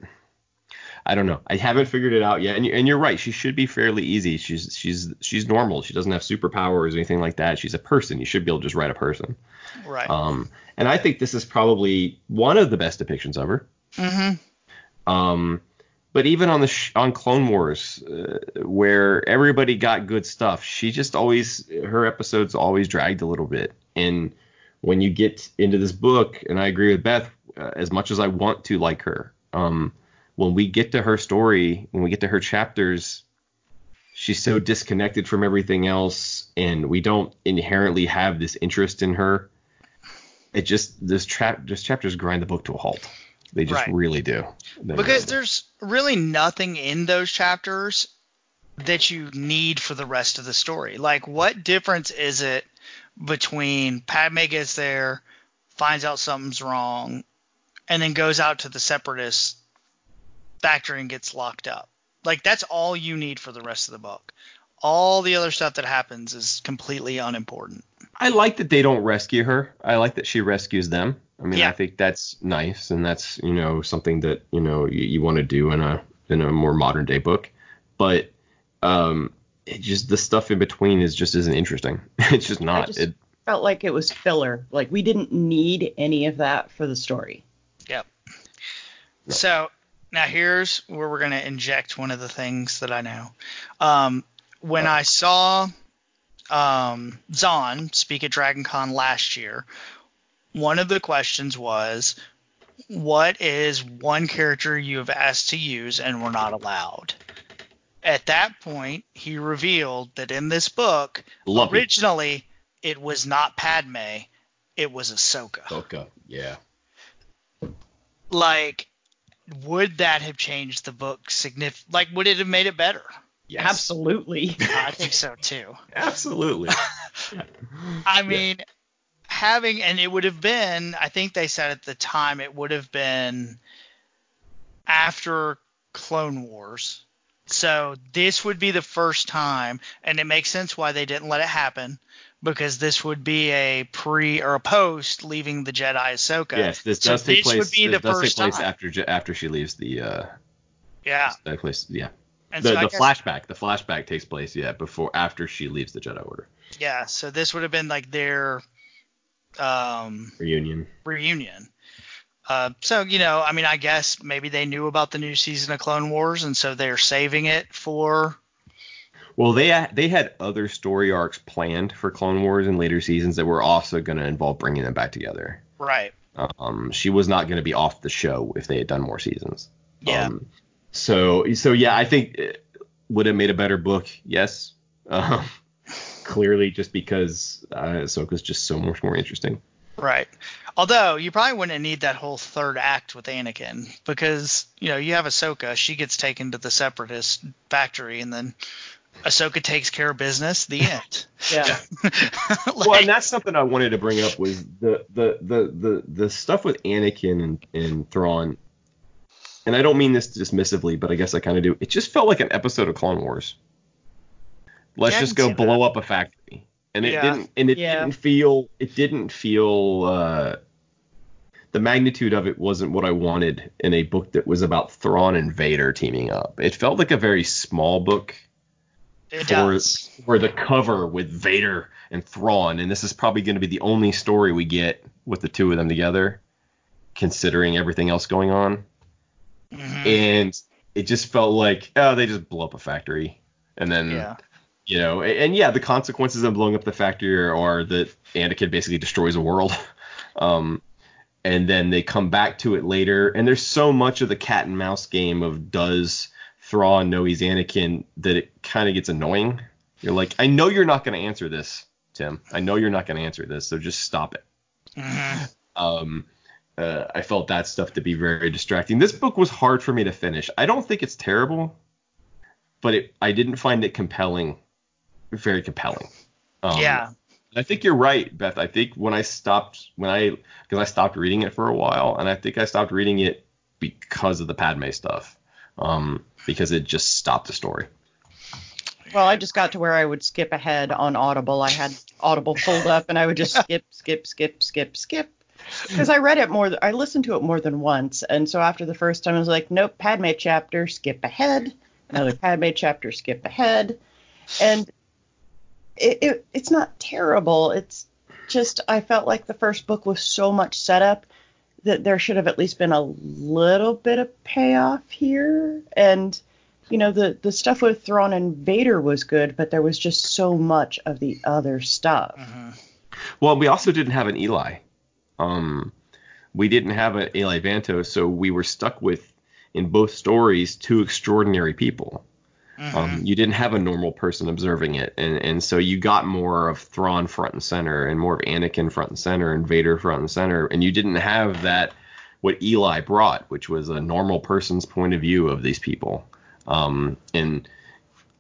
I don't know. I haven't figured it out yet. And you're right. She should be fairly easy. She's normal. She doesn't have superpowers or anything like that. She's a person. You should be able to just write a person. Right. And I think this is probably one of the best depictions of her. Mm-hmm. But even on on Clone Wars, where everybody got good stuff, she just always, her episodes always dragged a little bit. And when you get into this book, and I agree with Beth, as much as I want to like her, when we get to her story, when we get to her chapters, she's so disconnected from everything else, and we don't inherently have this interest in her. It just, these chapters grind the book to a halt. They just really do. Because there's really nothing in those chapters that you need for the rest of the story. Like, what difference is it between Padme gets there, finds out something's wrong, and then goes out to the Separatist factory and gets locked up? Like, that's all you need for the rest of the book. All the other stuff that happens is completely unimportant. I like that they don't rescue her. I like that she rescues them. I mean, I think that's nice, and that's, you know, something that, you know, you want to do in a more modern day book. But it just, the stuff in between is just isn't interesting. It's just not. It felt like it was filler. Like, we didn't need any of that for the story. Yep. No. So now here's where we're going to inject one of the things that I know. When I saw Zahn speak at Dragon Con last year, one of the questions was, what is one character you have asked to use and were not allowed? At that point, he revealed that in this book, originally, it was not Padme, it was Ahsoka. Like, would that have changed the book significantly? Like, would it have made it better? Yes. Absolutely. I think so, too. Absolutely. I mean, having, and it would have been, I think they said at the time, it would have been after Clone Wars. So this would be the first time, and it makes sense why they didn't let it happen, because this would be a pre or a post leaving the Jedi Ahsoka. Yes, this does take place after she leaves the place. Yeah. And the flashback takes place after she leaves the Jedi Order. Yeah, so this would have been like their reunion. So, I mean, I guess maybe they knew about the new season of Clone Wars, and so they're saving it for... Well, they had other story arcs planned for Clone Wars in later seasons that were also going to involve bringing them back together. Right. She was not going to be off the show if they had done more seasons. Yeah. I think would have made a better book. Yes. Clearly, just because Ahsoka's just so much more interesting. Right. Although you probably wouldn't need that whole third act with Anakin, because you have Ahsoka, she gets taken to the Separatist factory, and then Ahsoka takes care of business. The end. Yeah. Well, and that's something I wanted to bring up was the stuff with Anakin and Thrawn, and I don't mean this dismissively, but I guess I kind of do. It just felt like an episode of Clone Wars. Let's just go blow up a factory. And it didn't feel the magnitude of it wasn't what I wanted in a book that was about Thrawn and Vader teaming up. It felt like a very small book. It does. For the cover with Vader and Thrawn, and this is probably going to be the only story we get with the two of them together, considering everything else going on. Mm-hmm. And it just felt like, they just blow up a factory, and then... Yeah. The consequences of blowing up the factory are that Anakin basically destroys a world. And then they come back to it later. And there's so much of the cat and mouse game of does Thrawn know he's Anakin that it kind of gets annoying. You're like, I know you're not going to answer this, Tim. I know you're not going to answer this, so just stop it. Mm-hmm. I felt that stuff to be very distracting. This book was hard for me to finish. I don't think it's terrible, but I didn't find it compelling. Very compelling. I think you're right, Beth. I think because I stopped reading it for a while, and I think I stopped reading it because of the Padme stuff, because it just stopped the story. Well, I just got to where I would skip ahead on Audible. I had Audible pulled up, and I would just skip. Because I read it more, I listened to it more than once, and so after the first time, I was like, nope, Padme chapter, skip ahead. Another Padme chapter, skip ahead. And it's not terrible. It's just I felt like the first book was so much setup that there should have at least been a little bit of payoff here. And, the stuff with Thrawn and Vader was good, but there was just so much of the other stuff. Uh-huh. Well, we also didn't have an Eli. We didn't have an Eli Vanto, so we were stuck with, in both stories, two extraordinary people. Mm-hmm. You didn't have a normal person observing it, and so you got more of Thrawn front and center, and more of Anakin front and center, and Vader front and center, and you didn't have that what Eli brought, which was a normal person's point of view of these people. And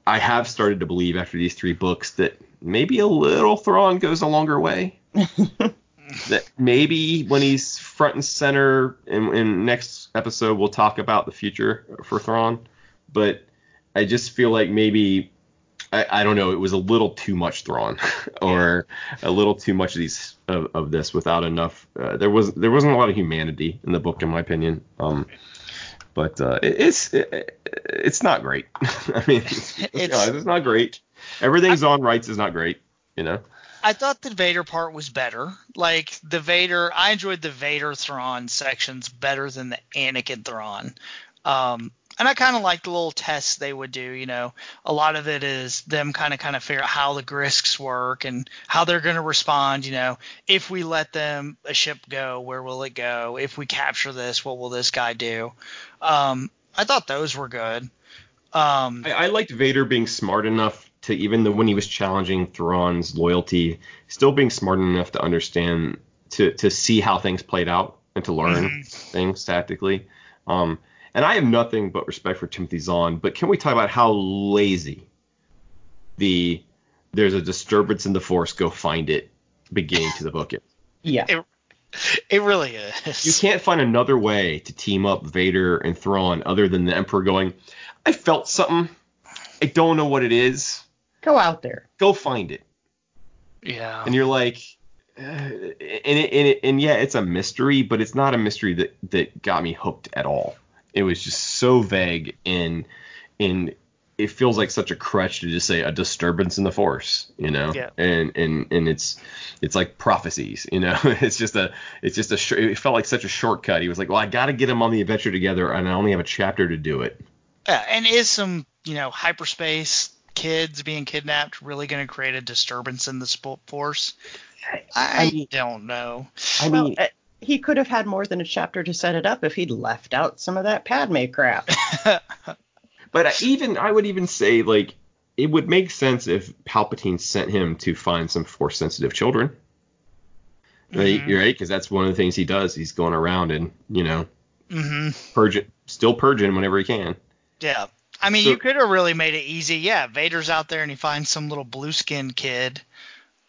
I have started to believe after these three books that maybe a little Thrawn goes a longer way. That maybe when he's front and center, in next episode we'll talk about the future for Thrawn, but I just feel like maybe, I don't know, it was a little too much Thrawn, or a little too much of these of this without enough. There wasn't a lot of humanity in the book, in my opinion. But it's not great. I mean, it's not great. Everything Zahn writes is not great. I thought the Vader part was better. Like I enjoyed the Vader Thrawn sections better than the Anakin Thrawn. And I kind of like the little tests they would do. A lot of it is them kind of figure out how the Grysks work and how they're going to respond. If we let a ship go, where will it go? If we capture this, what will this guy do? I thought those were good. I liked Vader being smart enough to, even though when he was challenging Thrawn's loyalty, still being smart enough to understand, to see how things played out and to learn things tactically. and I have nothing but respect for Timothy Zahn, but can we talk about how lazy the there's a disturbance in the Force, go find it beginning to the book is? Yeah. It really is. You can't find another way to team up Vader and Thrawn other than the Emperor going, I felt something. I don't know what it is. Go out there. Go find it. Yeah. And you're like, and yeah, it's a mystery, but it's not a mystery that got me hooked at all. It was just so vague, and it feels like such a crutch to just say a disturbance in the Force, you know? Yeah. And it's like prophecies, you know? It felt like such a shortcut. He was like, well, I got to get him on the adventure together, and I only have a chapter to do it. Yeah, and is some, you know, hyperspace kids being kidnapped really going to create a disturbance in the Force? I don't know. I mean, well, he could have had more than a chapter to set it up if he'd left out some of that Padme crap. But I would even say, like, it would make sense if Palpatine sent him to find some Force-sensitive children, right? Mm-hmm. Right, because that's one of the things he does. He's going around and, you know, mm-hmm. purging whenever he can. Yeah. I mean, so, you could have really made it easy. Yeah, Vader's out there and he finds some little blue-skinned kid.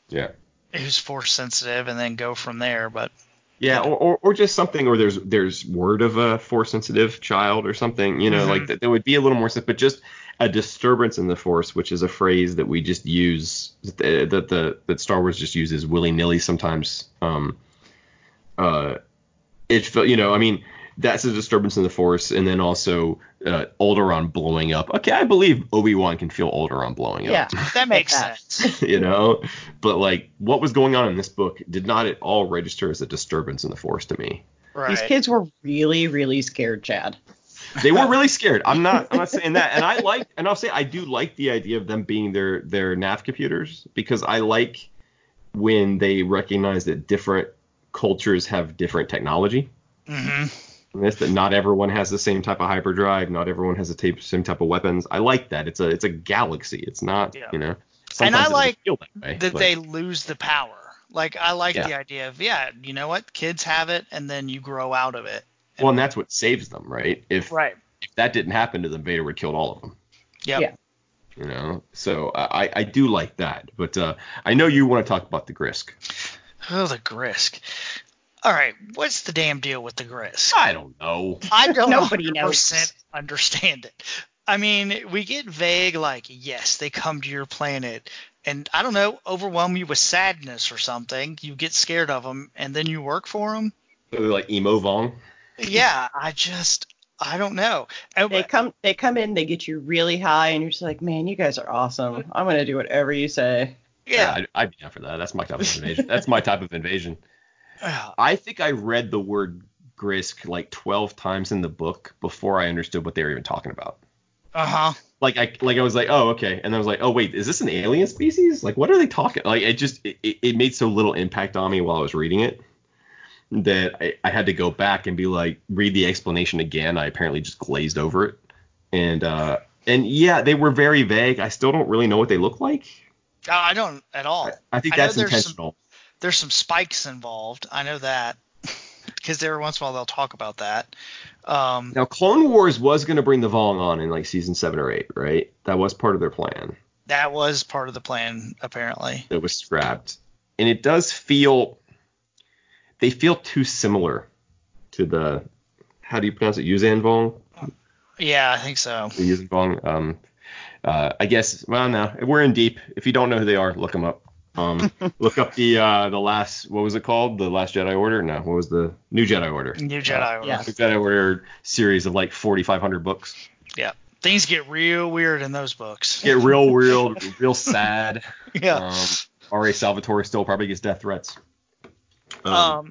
Yeah. Who's Force-sensitive, and then go from there, but... Yeah, or just something, or there's word of a Force-sensitive child or something, you know, mm-hmm. like that would be a little more sense, but just a disturbance in the Force, which is a phrase that we just use, that Star Wars just uses willy-nilly sometimes. It felt, you know, I mean, that's a disturbance in the Force, and then also Alderaan blowing up. Okay, I believe Obi-Wan can feel Alderaan blowing up. Yeah, that makes sense. You know, but like what was going on in this book did not at all register as a disturbance in the Force to me. Right. These kids were really, really scared, Chad. They were really scared. I'm not saying that. And I do like the idea of them being their nav computers, because I like when they recognize that different cultures have different technology. Mm-hmm. That not everyone has the same type of hyperdrive, not everyone has the same type of weapons. I like that. It's a galaxy. It's not, yeah. you know. And I like that they lose the power. Like, I like the idea of, yeah, you know what? Kids have it, and then you grow out of it. Well, and that's what saves them, right? If that didn't happen to them, Vader would have killed all of them. Yep. Yeah. You know, so I do like that. But I know you want to talk about the Grysks. Oh, the Grysks. All right, what's the damn deal with the Grysks? I don't know. I don't Nobody knows. Understand it. I mean, we get vague, like, yes, they come to your planet, and I don't know, overwhelm you with sadness or something. You get scared of them, and then you work for them. They're like emo Vong. Yeah, I don't know. They come in, they get you really high, and you're just like, man, you guys are awesome. I'm gonna do whatever you say. Yeah, I'd be down for that. That's my type of invasion. That's my type of invasion. I think I read the word Grysk like 12 times in the book before I understood what they were even talking about. Uh-huh. Like I was like, oh, okay. And I was like, oh, wait, is this an alien species? Like, what are they talking? Like, it made so little impact on me while I was reading it that I had to go back and be like, read the explanation again. I apparently just glazed over it. And yeah, they were very vague. I still don't really know what they look like. I don't at all. I think that's intentional. There's some spikes involved. I know that, because every once in a while they'll talk about that. Now, Clone Wars was going to bring the Vong on in like season 7 or 8, right? That was part of their plan. That was part of the plan, apparently. It was scrapped, and it does feel they feel too similar to the how do you pronounce it? Yuuzhan Vong. Yeah, I think so. Yuuzhan Vong. I guess. Well, no, we're in deep. If you don't know who they are, look them up. Look up the last, what was it called? The Last Jedi Order? No, what was the New Jedi Order? New Jedi Order. Yeah. New Jedi Order series of like 4,500 books. Yeah. Things get real weird in those books. Get real weird, real sad. Yeah. R.A. Salvatore still probably gets death threats. Yeah.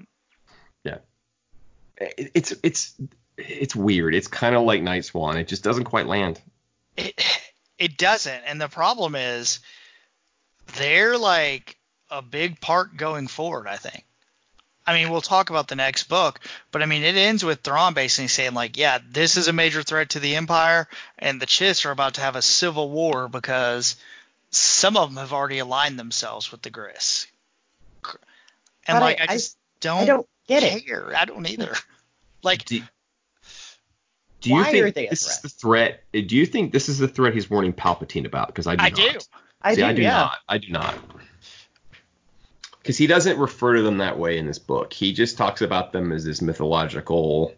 It's weird. It's kind of like Nightswan. It just doesn't quite land. It doesn't. And the problem is, they're like a big part going forward, I think. I mean, we'll talk about the next book, but I mean, it ends with Thrawn basically saying like, yeah, this is a major threat to the Empire, and the Chiss are about to have a civil war because some of them have already aligned themselves with the Grysks. And but like, I just don't care. I don't either. Like, do Do you think this is the threat he's warning Palpatine about? Because I do not. Because he doesn't refer to them that way in this book. He just talks about them as this mythological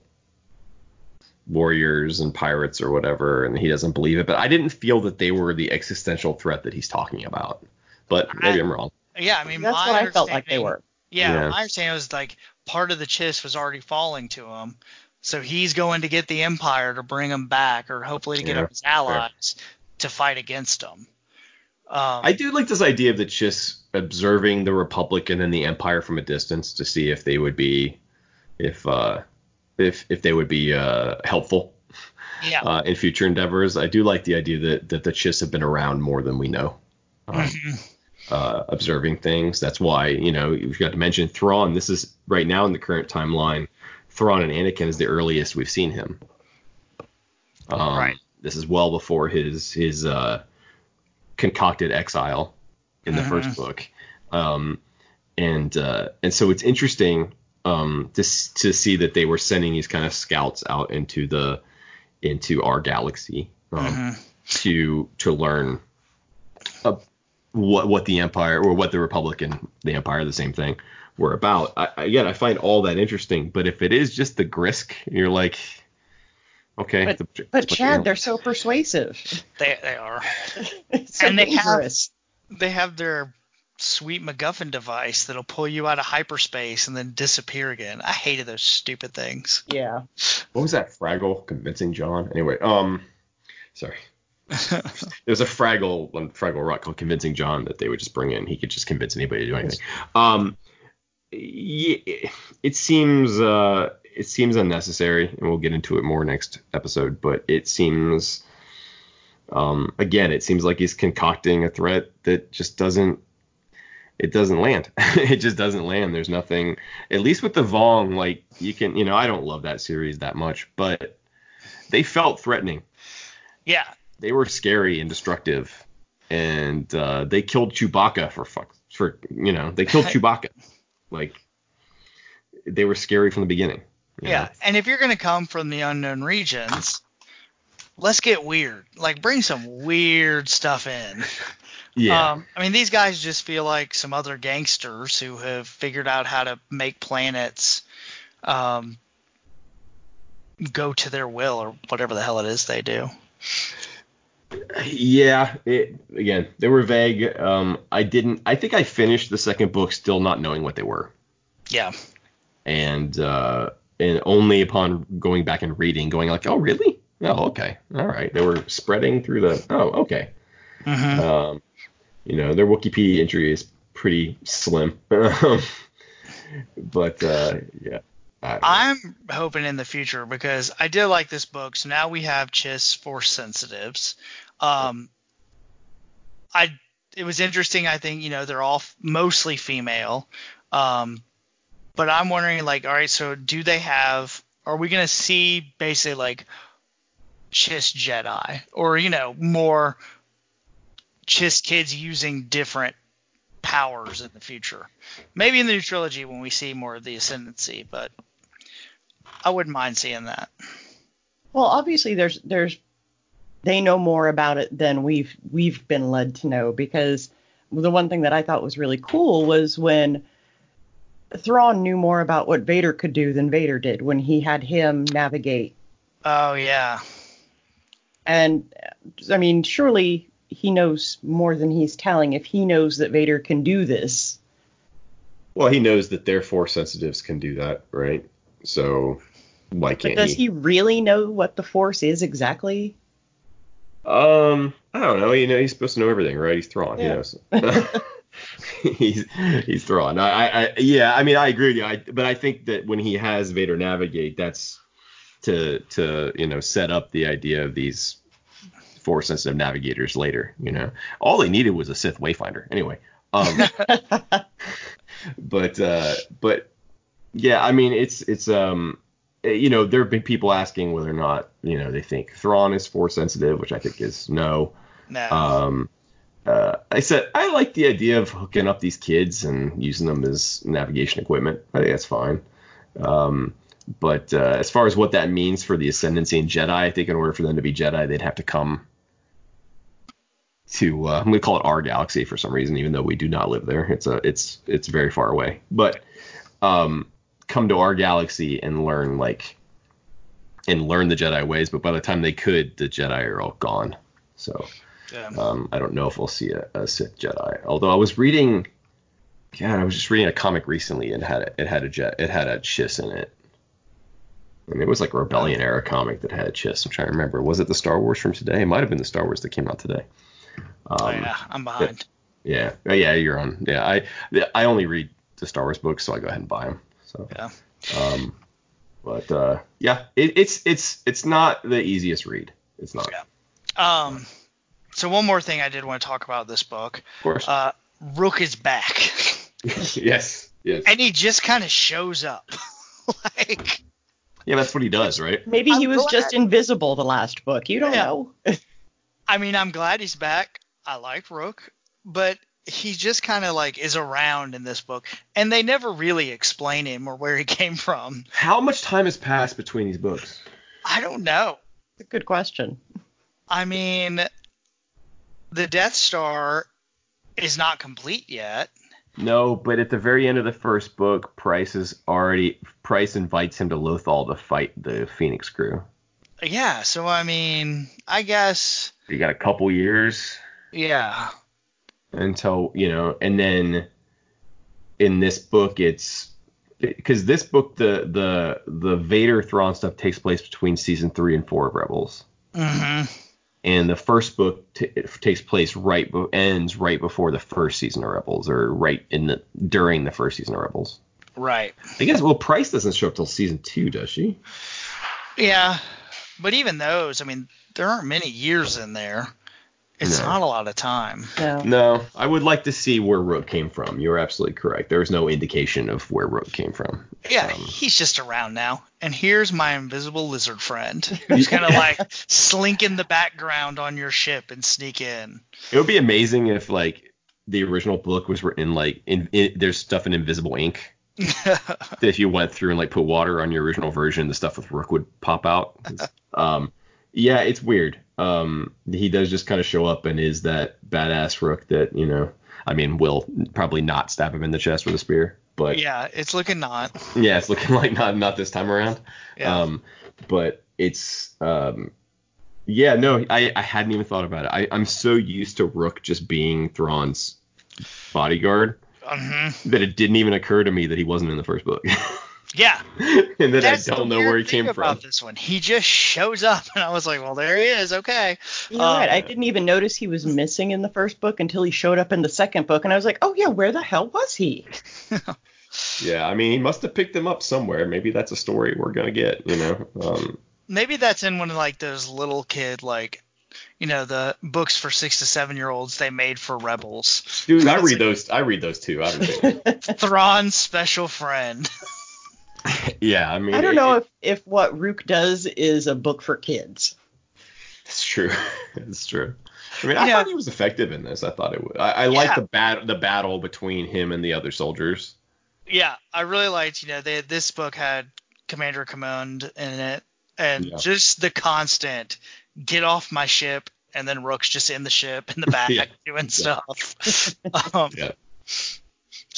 warriors and pirates or whatever, and he doesn't believe it. But I didn't feel that they were the existential threat that he's talking about. But maybe I'm wrong. Yeah, I mean, that's what I felt like they were. Yeah, my understanding was like part of the Chiss was already falling to him, so he's going to get the Empire to bring him back, or hopefully to get up his allies to fight against him. I do like this idea of the Chiss observing the Republic and then the Empire from a distance to see if they would be, if they would be helpful in future endeavors. I do like the idea that the Chiss have been around more than we know. Observing things. That's why, we've got to mention Thrawn. This is right now in the current timeline. Thrawn and Anakin is the earliest we've seen him. Right. This is well before his concocted exile in the first book. And so it's interesting to see that they were sending these kind of scouts out into our galaxy to learn what the Empire, or what the Republic and the Empire, the same thing, were about. I find all that interesting, but if it is just the Grysks, you're like, okay. But Chad, they're so persuasive. They are. It's so dangerous. They have their sweet MacGuffin device that'll pull you out of hyperspace and then disappear again. I hated those stupid things. Yeah. What was that Fraggle convincing John? Anyway, sorry. There's a Fraggle on Fraggle Rock called Convincing John that they would just bring in. He could just convince anybody to do anything. It seems unnecessary, and we'll get into it more next episode. But it seems, it seems like he's concocting a threat that just doesn't land. It just doesn't land. There's nothing. At least with the Vong, like you can, I don't love that series that much, but they felt threatening. Yeah. They were scary and destructive, and they killed Chewbacca Chewbacca. Like, they were scary from the beginning. Yeah, and if you're going to come from the unknown regions, let's get weird. Like, bring some weird stuff in. Yeah. These guys just feel like some other gangsters who have figured out how to make planets go to their will, or whatever the hell it is they do. Yeah, they were vague. I think I finished the second book still not knowing what they were. Yeah. And only upon going back and reading, going like, oh, really? Oh, okay. All right. They were spreading through okay. Their Wikipedia entry is pretty slim. But, yeah. I'm hoping in the future, because I did like this book, so now we have Chiss Force Sensitives. It was interesting. I think, they're all mostly female. But I'm wondering, like, all right, so do they have – are we going to see basically like Chiss Jedi, or, more Chiss kids using different – powers in the future? Maybe in the new trilogy when we see more of the Ascendancy, but I wouldn't mind seeing that. Well, obviously there's they know more about it than we've been led to know, because the one thing that I thought was really cool was when Thrawn knew more about what Vader could do than Vader did when he had him navigate. Oh yeah. And surely he knows more than he's telling if he knows that Vader can do this. Well, he knows that their Force sensitives can do that, right? So why can't he? But does he really know what the Force is exactly? I don't know. He's supposed to know everything, right? He's Thrawn. Yeah. He knows. he's Thrawn. I agree with you. But I think that when he has Vader navigate, that's to set up the idea of these Force sensitive navigators later. All they needed was a Sith Wayfinder anyway. But yeah, it's there have been people asking whether or not they think Thrawn is Force sensitive, which I think is no. I said I like the idea of hooking up these kids and using them as navigation equipment. I think that's fine. But as far as what that means for the Ascendancy and Jedi, I think in order for them to be Jedi, they'd have to come to I'm going to call it our galaxy for some reason, even though we do not live there. It's very far away. But come to our galaxy and learn the Jedi ways. But by the time they could, the Jedi are all gone. So yeah. I don't know if we'll see a Sith Jedi. Although I was reading, I was just reading a comic recently and it had a Chiss in it. I mean, it was like a Rebellion era comic that had Chiss. I'm trying to remember. Was it the Star Wars from today? It might have been the Star Wars that came out today. I'm behind. Yeah, you're on. Yeah, I only read the Star Wars books, so I go ahead and buy them. So yeah. It's not the easiest read. It's not. Yeah. So one more thing I did want to talk about this book. Of course. Rukh is back. Yes. And he just kind of shows up. Yeah, that's what he does, right? Maybe he was just invisible the last book. You don't know. I mean, I'm glad he's back. I like Rukh, but he just kind of is around in this book, and they never really explain him or where he came from. How much time has passed between these books? I don't know. That's a good question. I mean, the Death Star is not complete yet. No, but at the very end of the first book, Pryce invites him to Lothal to fight the Phoenix crew. Yeah, so I mean, I guess you got a couple years. Yeah. Until, and then in this book it's because this book the Vader Thrawn stuff takes place between season 3 and 4 of Rebels. Mm-hmm. And the first book takes place ends right before the first season of Rebels, or right during the first season of Rebels. Right. I guess. Well, Pryce doesn't show up till season 2, does she? Yeah, but even those, I mean, there aren't many years in there. It's not a lot of time. No, I would like to see where Rukh came from. You're absolutely correct. There is no indication of where Rukh came from. Yeah, he's just around now. And here's my invisible lizard friend who's going to slink in the background on your ship and sneak in. It would be amazing if the original book was written there's stuff in invisible ink. If you went through and put water on your original version, the stuff with Rukh would pop out. Yeah, it's weird. He does just kind of show up and is that badass Rukh that, will probably not stab him in the chest with a spear. But yeah, it's looking not. Yeah, it's looking like not this time around. Yeah. But it's I hadn't even thought about it. I'm so used to Rukh just being Thrawn's bodyguard. Mm-hmm. That it didn't even occur to me that he wasn't in the first book. Yeah. And then I don't know where he came from. About this one, he just shows up, and I was like, well, there he is. Okay. You're right. I didn't even notice he was missing in the first book until he showed up in the second book, and I was like, oh yeah, where the hell was he? Yeah, I mean, he must have picked him up somewhere. Maybe that's a story we're gonna get. Maybe that's in one of those little kid the books for 6 to 7 year olds they made for Rebels. Dude, I read those. I read those too. I don't Thrawn's special friend. Yeah, I mean, I don't know if what Rukh does is a book for kids. That's true. It's true. I mean, I thought he was effective in this. I thought it would. I liked the battle between him and the other soldiers. Yeah, I really liked. This book had Commander Command in it, and just the constant get off my ship, and then Rook's just in the ship in the back doing stuff. So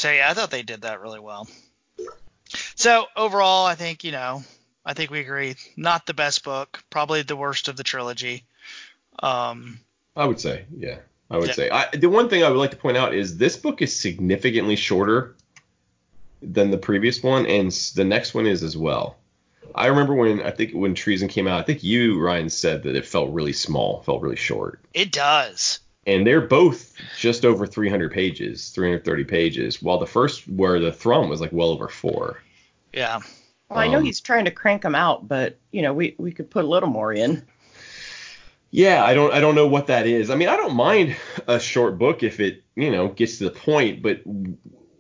yeah, I thought they did that really well. So overall, I think I think we agree, not the best book, probably the worst of the trilogy. I would say, I would say. The one thing I would like to point out is this book is significantly shorter than the previous one, and the next one is as well. I remember when Treason came out, I think you, Ryan, said that it felt really small, felt really short. It does. And they're both just over 300 pages, 330 pages, while the first, where the Thrawn was well over 4. Yeah. Well, I know he's trying to crank them out, but, we could put a little more in. Yeah, I don't know what that is. I mean, I don't mind a short book if it, gets to the point, but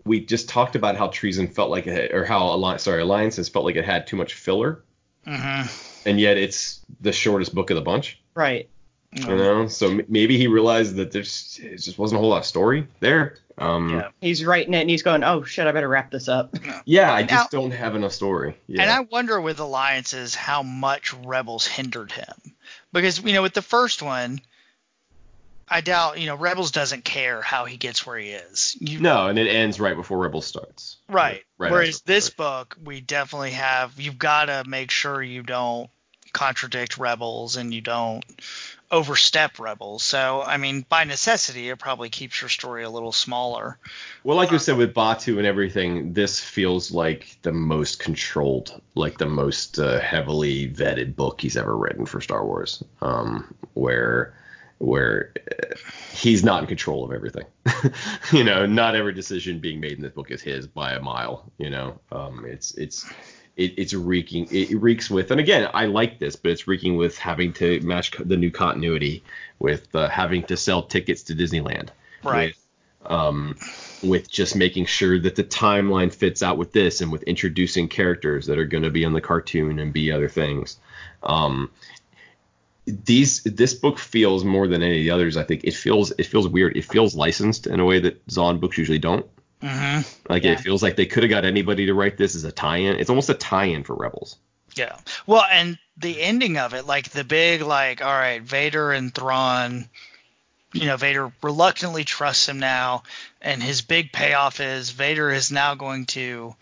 we just talked about how Treason felt like it, or how Alliances felt like it had too much filler. Mm-hmm. And yet it's the shortest book of the bunch. Right. You know, so maybe he realized that it just wasn't a whole lot of story there. Yeah. He's writing it and he's going, oh shit, I better wrap this up. Yeah, I just don't have enough story. Yeah. And I wonder with Alliances how much Rebels hindered him, because with the first one, I doubt Rebels doesn't care how he gets where he is. No, and it ends right before Rebels starts. Right. Whereas this book, we definitely have. You've got to make sure you don't contradict Rebels and you don't overstep Rebels. So, I mean, by necessity, it probably keeps your story a little smaller. Well, like you said, with Batuu and everything, this feels like the most controlled, like the most heavily vetted book he's ever written for Star Wars, where he's not in control of everything. Not every decision being made in this book is his by a mile. It reeks with, and again, I like this, but it's reeking with having to match the new continuity with having to sell tickets to Disneyland. Right. With just making sure that the timeline fits out with this, and with introducing characters that are going to be on the cartoon and be other things. This book feels more than any of the others. I think it feels weird. It feels licensed in a way that Zahn books usually don't. It feels like they could have got anybody to write this as a tie-in. It's almost a tie-in for Rebels. Yeah. Well, and the ending of it, like the big, like, all right, Vader and Thrawn, Vader reluctantly trusts him now, and his big payoff is Vader is now going to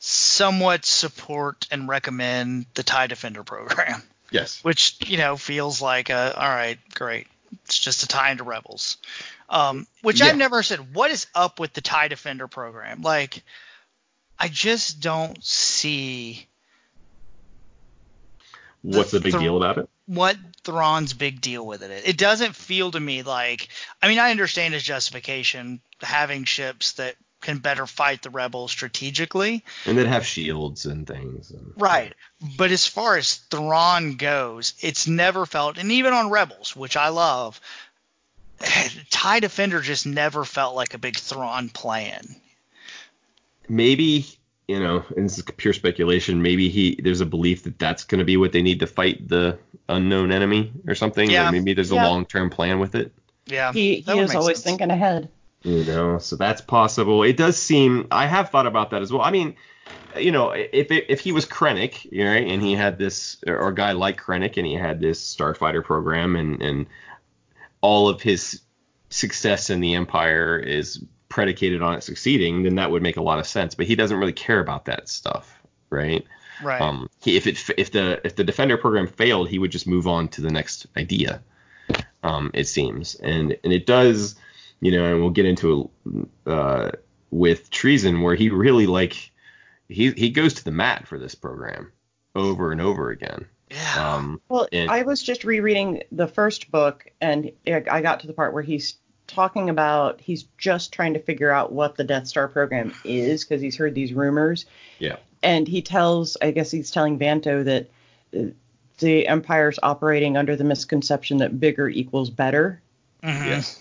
somewhat support and recommend the TIE Defender program. Yes. Which, feels like all right, great. It's just a tie into Rebels. I've never said, what is up with the TIE Defender program? Like, I just don't see. What's the big deal about it? What Thrawn's big deal with it is. It doesn't feel to me like, I understand his justification, having ships that can better fight the Rebels strategically. And that have shields and things. Right. But as far as Thrawn goes, it's never felt, and even on Rebels, which I love, TIE Defender just never felt like a big Thrawn plan. Maybe, and this is pure speculation, maybe there's a belief that that's going to be what they need to fight the unknown enemy or something. Yeah. Or maybe there's a long-term plan with it. Yeah. He was always thinking ahead. So that's possible. It does seem, I have thought about that as well. If he was Krennic, and he had this, or a guy like Krennic, and he had this starfighter program, and all of his success in the Empire is predicated on it succeeding, then that would make a lot of sense. But he doesn't really care about that stuff, right? Right. If the Defender program failed, he would just move on to the next idea. It seems, and it does, and we'll get into with Treason, where he really he goes to the mat for this program over and over again. Yeah. I was just rereading the first book, and I got to the part where he's talking about he's just trying to figure out what the Death Star program is, because he's heard these rumors. Yeah. And he's telling Vanto that the Empire's operating under the misconception that bigger equals better. Mm-hmm. Yes.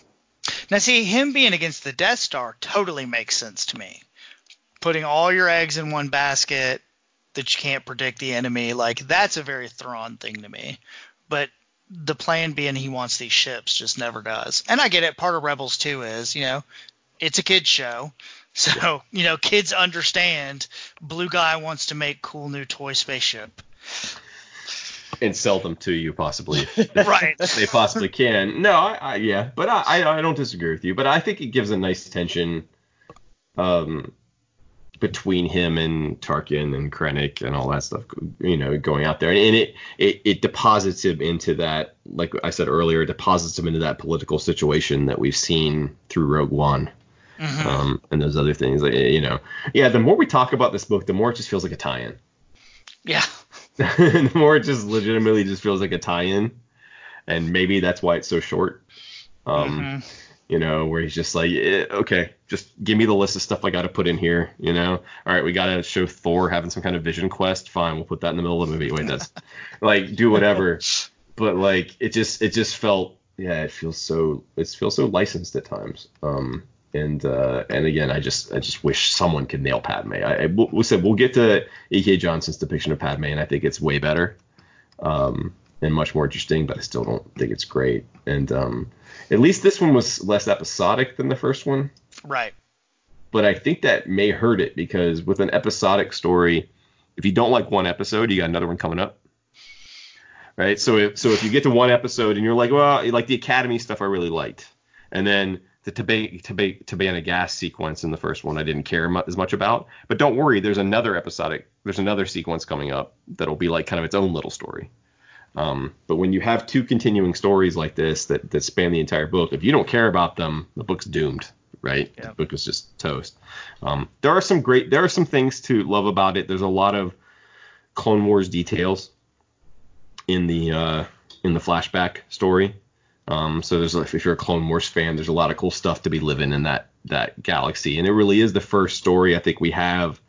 Now, see, him being against the Death Star totally makes sense to me. Putting all your eggs in one basket, that you can't predict the enemy, that's a very Thrawn thing to me. But the plan being he wants these ships just never does. And I get it. Part of Rebels too is, it's a kid's show. So, kids understand blue guy wants to make cool new toy spaceship. And sell them to you possibly. Right. They possibly can. No, but I don't disagree with you. But I think it gives a nice tension between him and Tarkin and Krennic and all that stuff, going out there. And it deposits him into that, like I said earlier, it deposits him into that political situation that we've seen through Rogue One. Mm-hmm. And those other things. Yeah, the more we talk about this book, the more it just feels like a tie-in. Yeah. The more it just legitimately just feels like a tie-in. And maybe that's why it's so short. Mm-hmm. Where he's just like, okay, just give me the list of stuff I got to put in here, All right, we got to show Thor having some kind of vision quest. Fine, we'll put that in the middle of the movie. Wait, that's do whatever. But it just felt, it feels so licensed at times. And again, I just wish someone could nail Padmé. We'll get to E.K. Johnson's depiction of Padmé, and I think it's way better. and much more interesting, but I still don't think it's great. And at least this one was less episodic than the first one. Right. But I think that may hurt it, because with an episodic story, if you don't like one episode, you got another one coming up. Right. So if you get to one episode and you're like, well, like the Academy stuff I really liked, and then the Tabana gas sequence in the first one I didn't care as much about. But don't worry, there's another sequence coming up that'll be like kind of its own little story. But when you have two continuing stories like this that span the entire book, if you don't care about them, the book's doomed, right? Yeah. The book is just toast. There are some things to love about it. There's a lot of Clone Wars details in the flashback story. So there's, if you're a Clone Wars fan, there's a lot of cool stuff to be living in that galaxy. And it really is the first story I think we have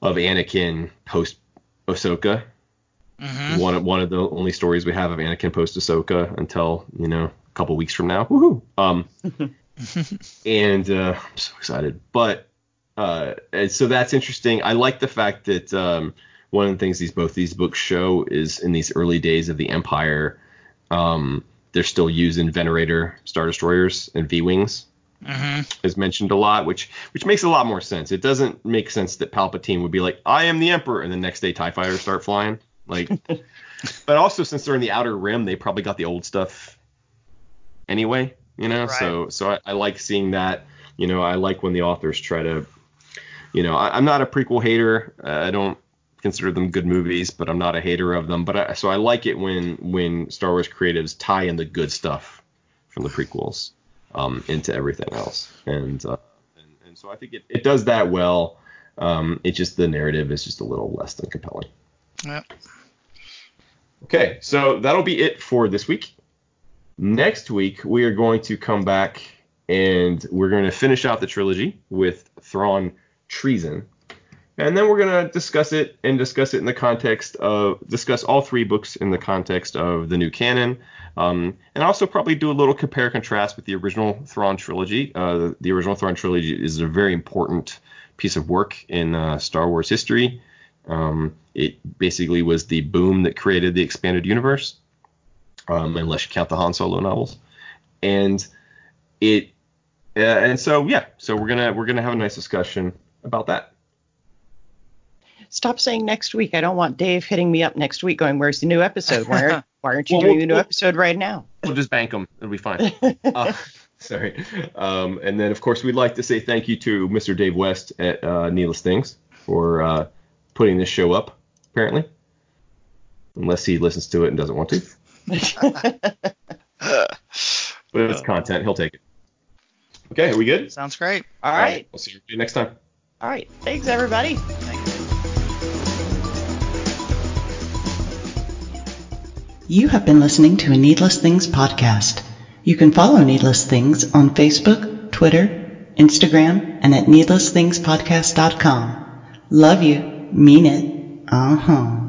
of Anakin post Ahsoka. Mm-hmm. One of the only stories we have of Anakin post Ahsoka until, a couple weeks from now. Woohoo! And I'm so excited. But and so that's interesting. I like the fact that one of the things both these books show is in these early days of the Empire, they're still using Venerator Star Destroyers and V-Wings, mm-hmm. is mentioned a lot, which makes a lot more sense. It doesn't make sense that Palpatine would be like, I am the Emperor, and the next day TIE fighters start flying. Like, but also since they're in the Outer Rim, they probably got the old stuff anyway, Right. So I like seeing that. I like when the authors try to, I'm not a prequel hater. I don't consider them good movies, but I'm not a hater of them. But I like it when Star Wars creatives tie in the good stuff from the prequels into everything else, and so I think it does that well. It's just the narrative is just a little less than compelling. Yep. Okay, so that'll be it for this week. Next week we are going to come back and we're going to finish out the trilogy with Thrawn Treason. And then we're going to discuss all three books in the context of the new canon, and also probably do a little compare and contrast with the original Thrawn trilogy. The original Thrawn trilogy is a very important piece of work in Star Wars history. It basically was the boom that created the expanded universe, unless you count the Han Solo novels. And so we're going to have a nice discussion about that. Stop saying next week. I don't want Dave hitting me up next week going, where's the new episode? Why aren't you doing the new episode right now? We'll just bank them. It'll be fine. Sorry. And then, of course, we'd like to say thank you to Mr. Dave West at Needless Things for putting this show up, apparently. Unless he listens to it and doesn't want to. But if it's content, he'll take it. Okay, are we good? Sounds great. All right. We'll see you next time. All right. Thanks, everybody. You have been listening to a Needless Things podcast. You can follow Needless Things on Facebook, Twitter, Instagram, and at needlessthingspodcast.com. Love you. Mean it. Uh-huh.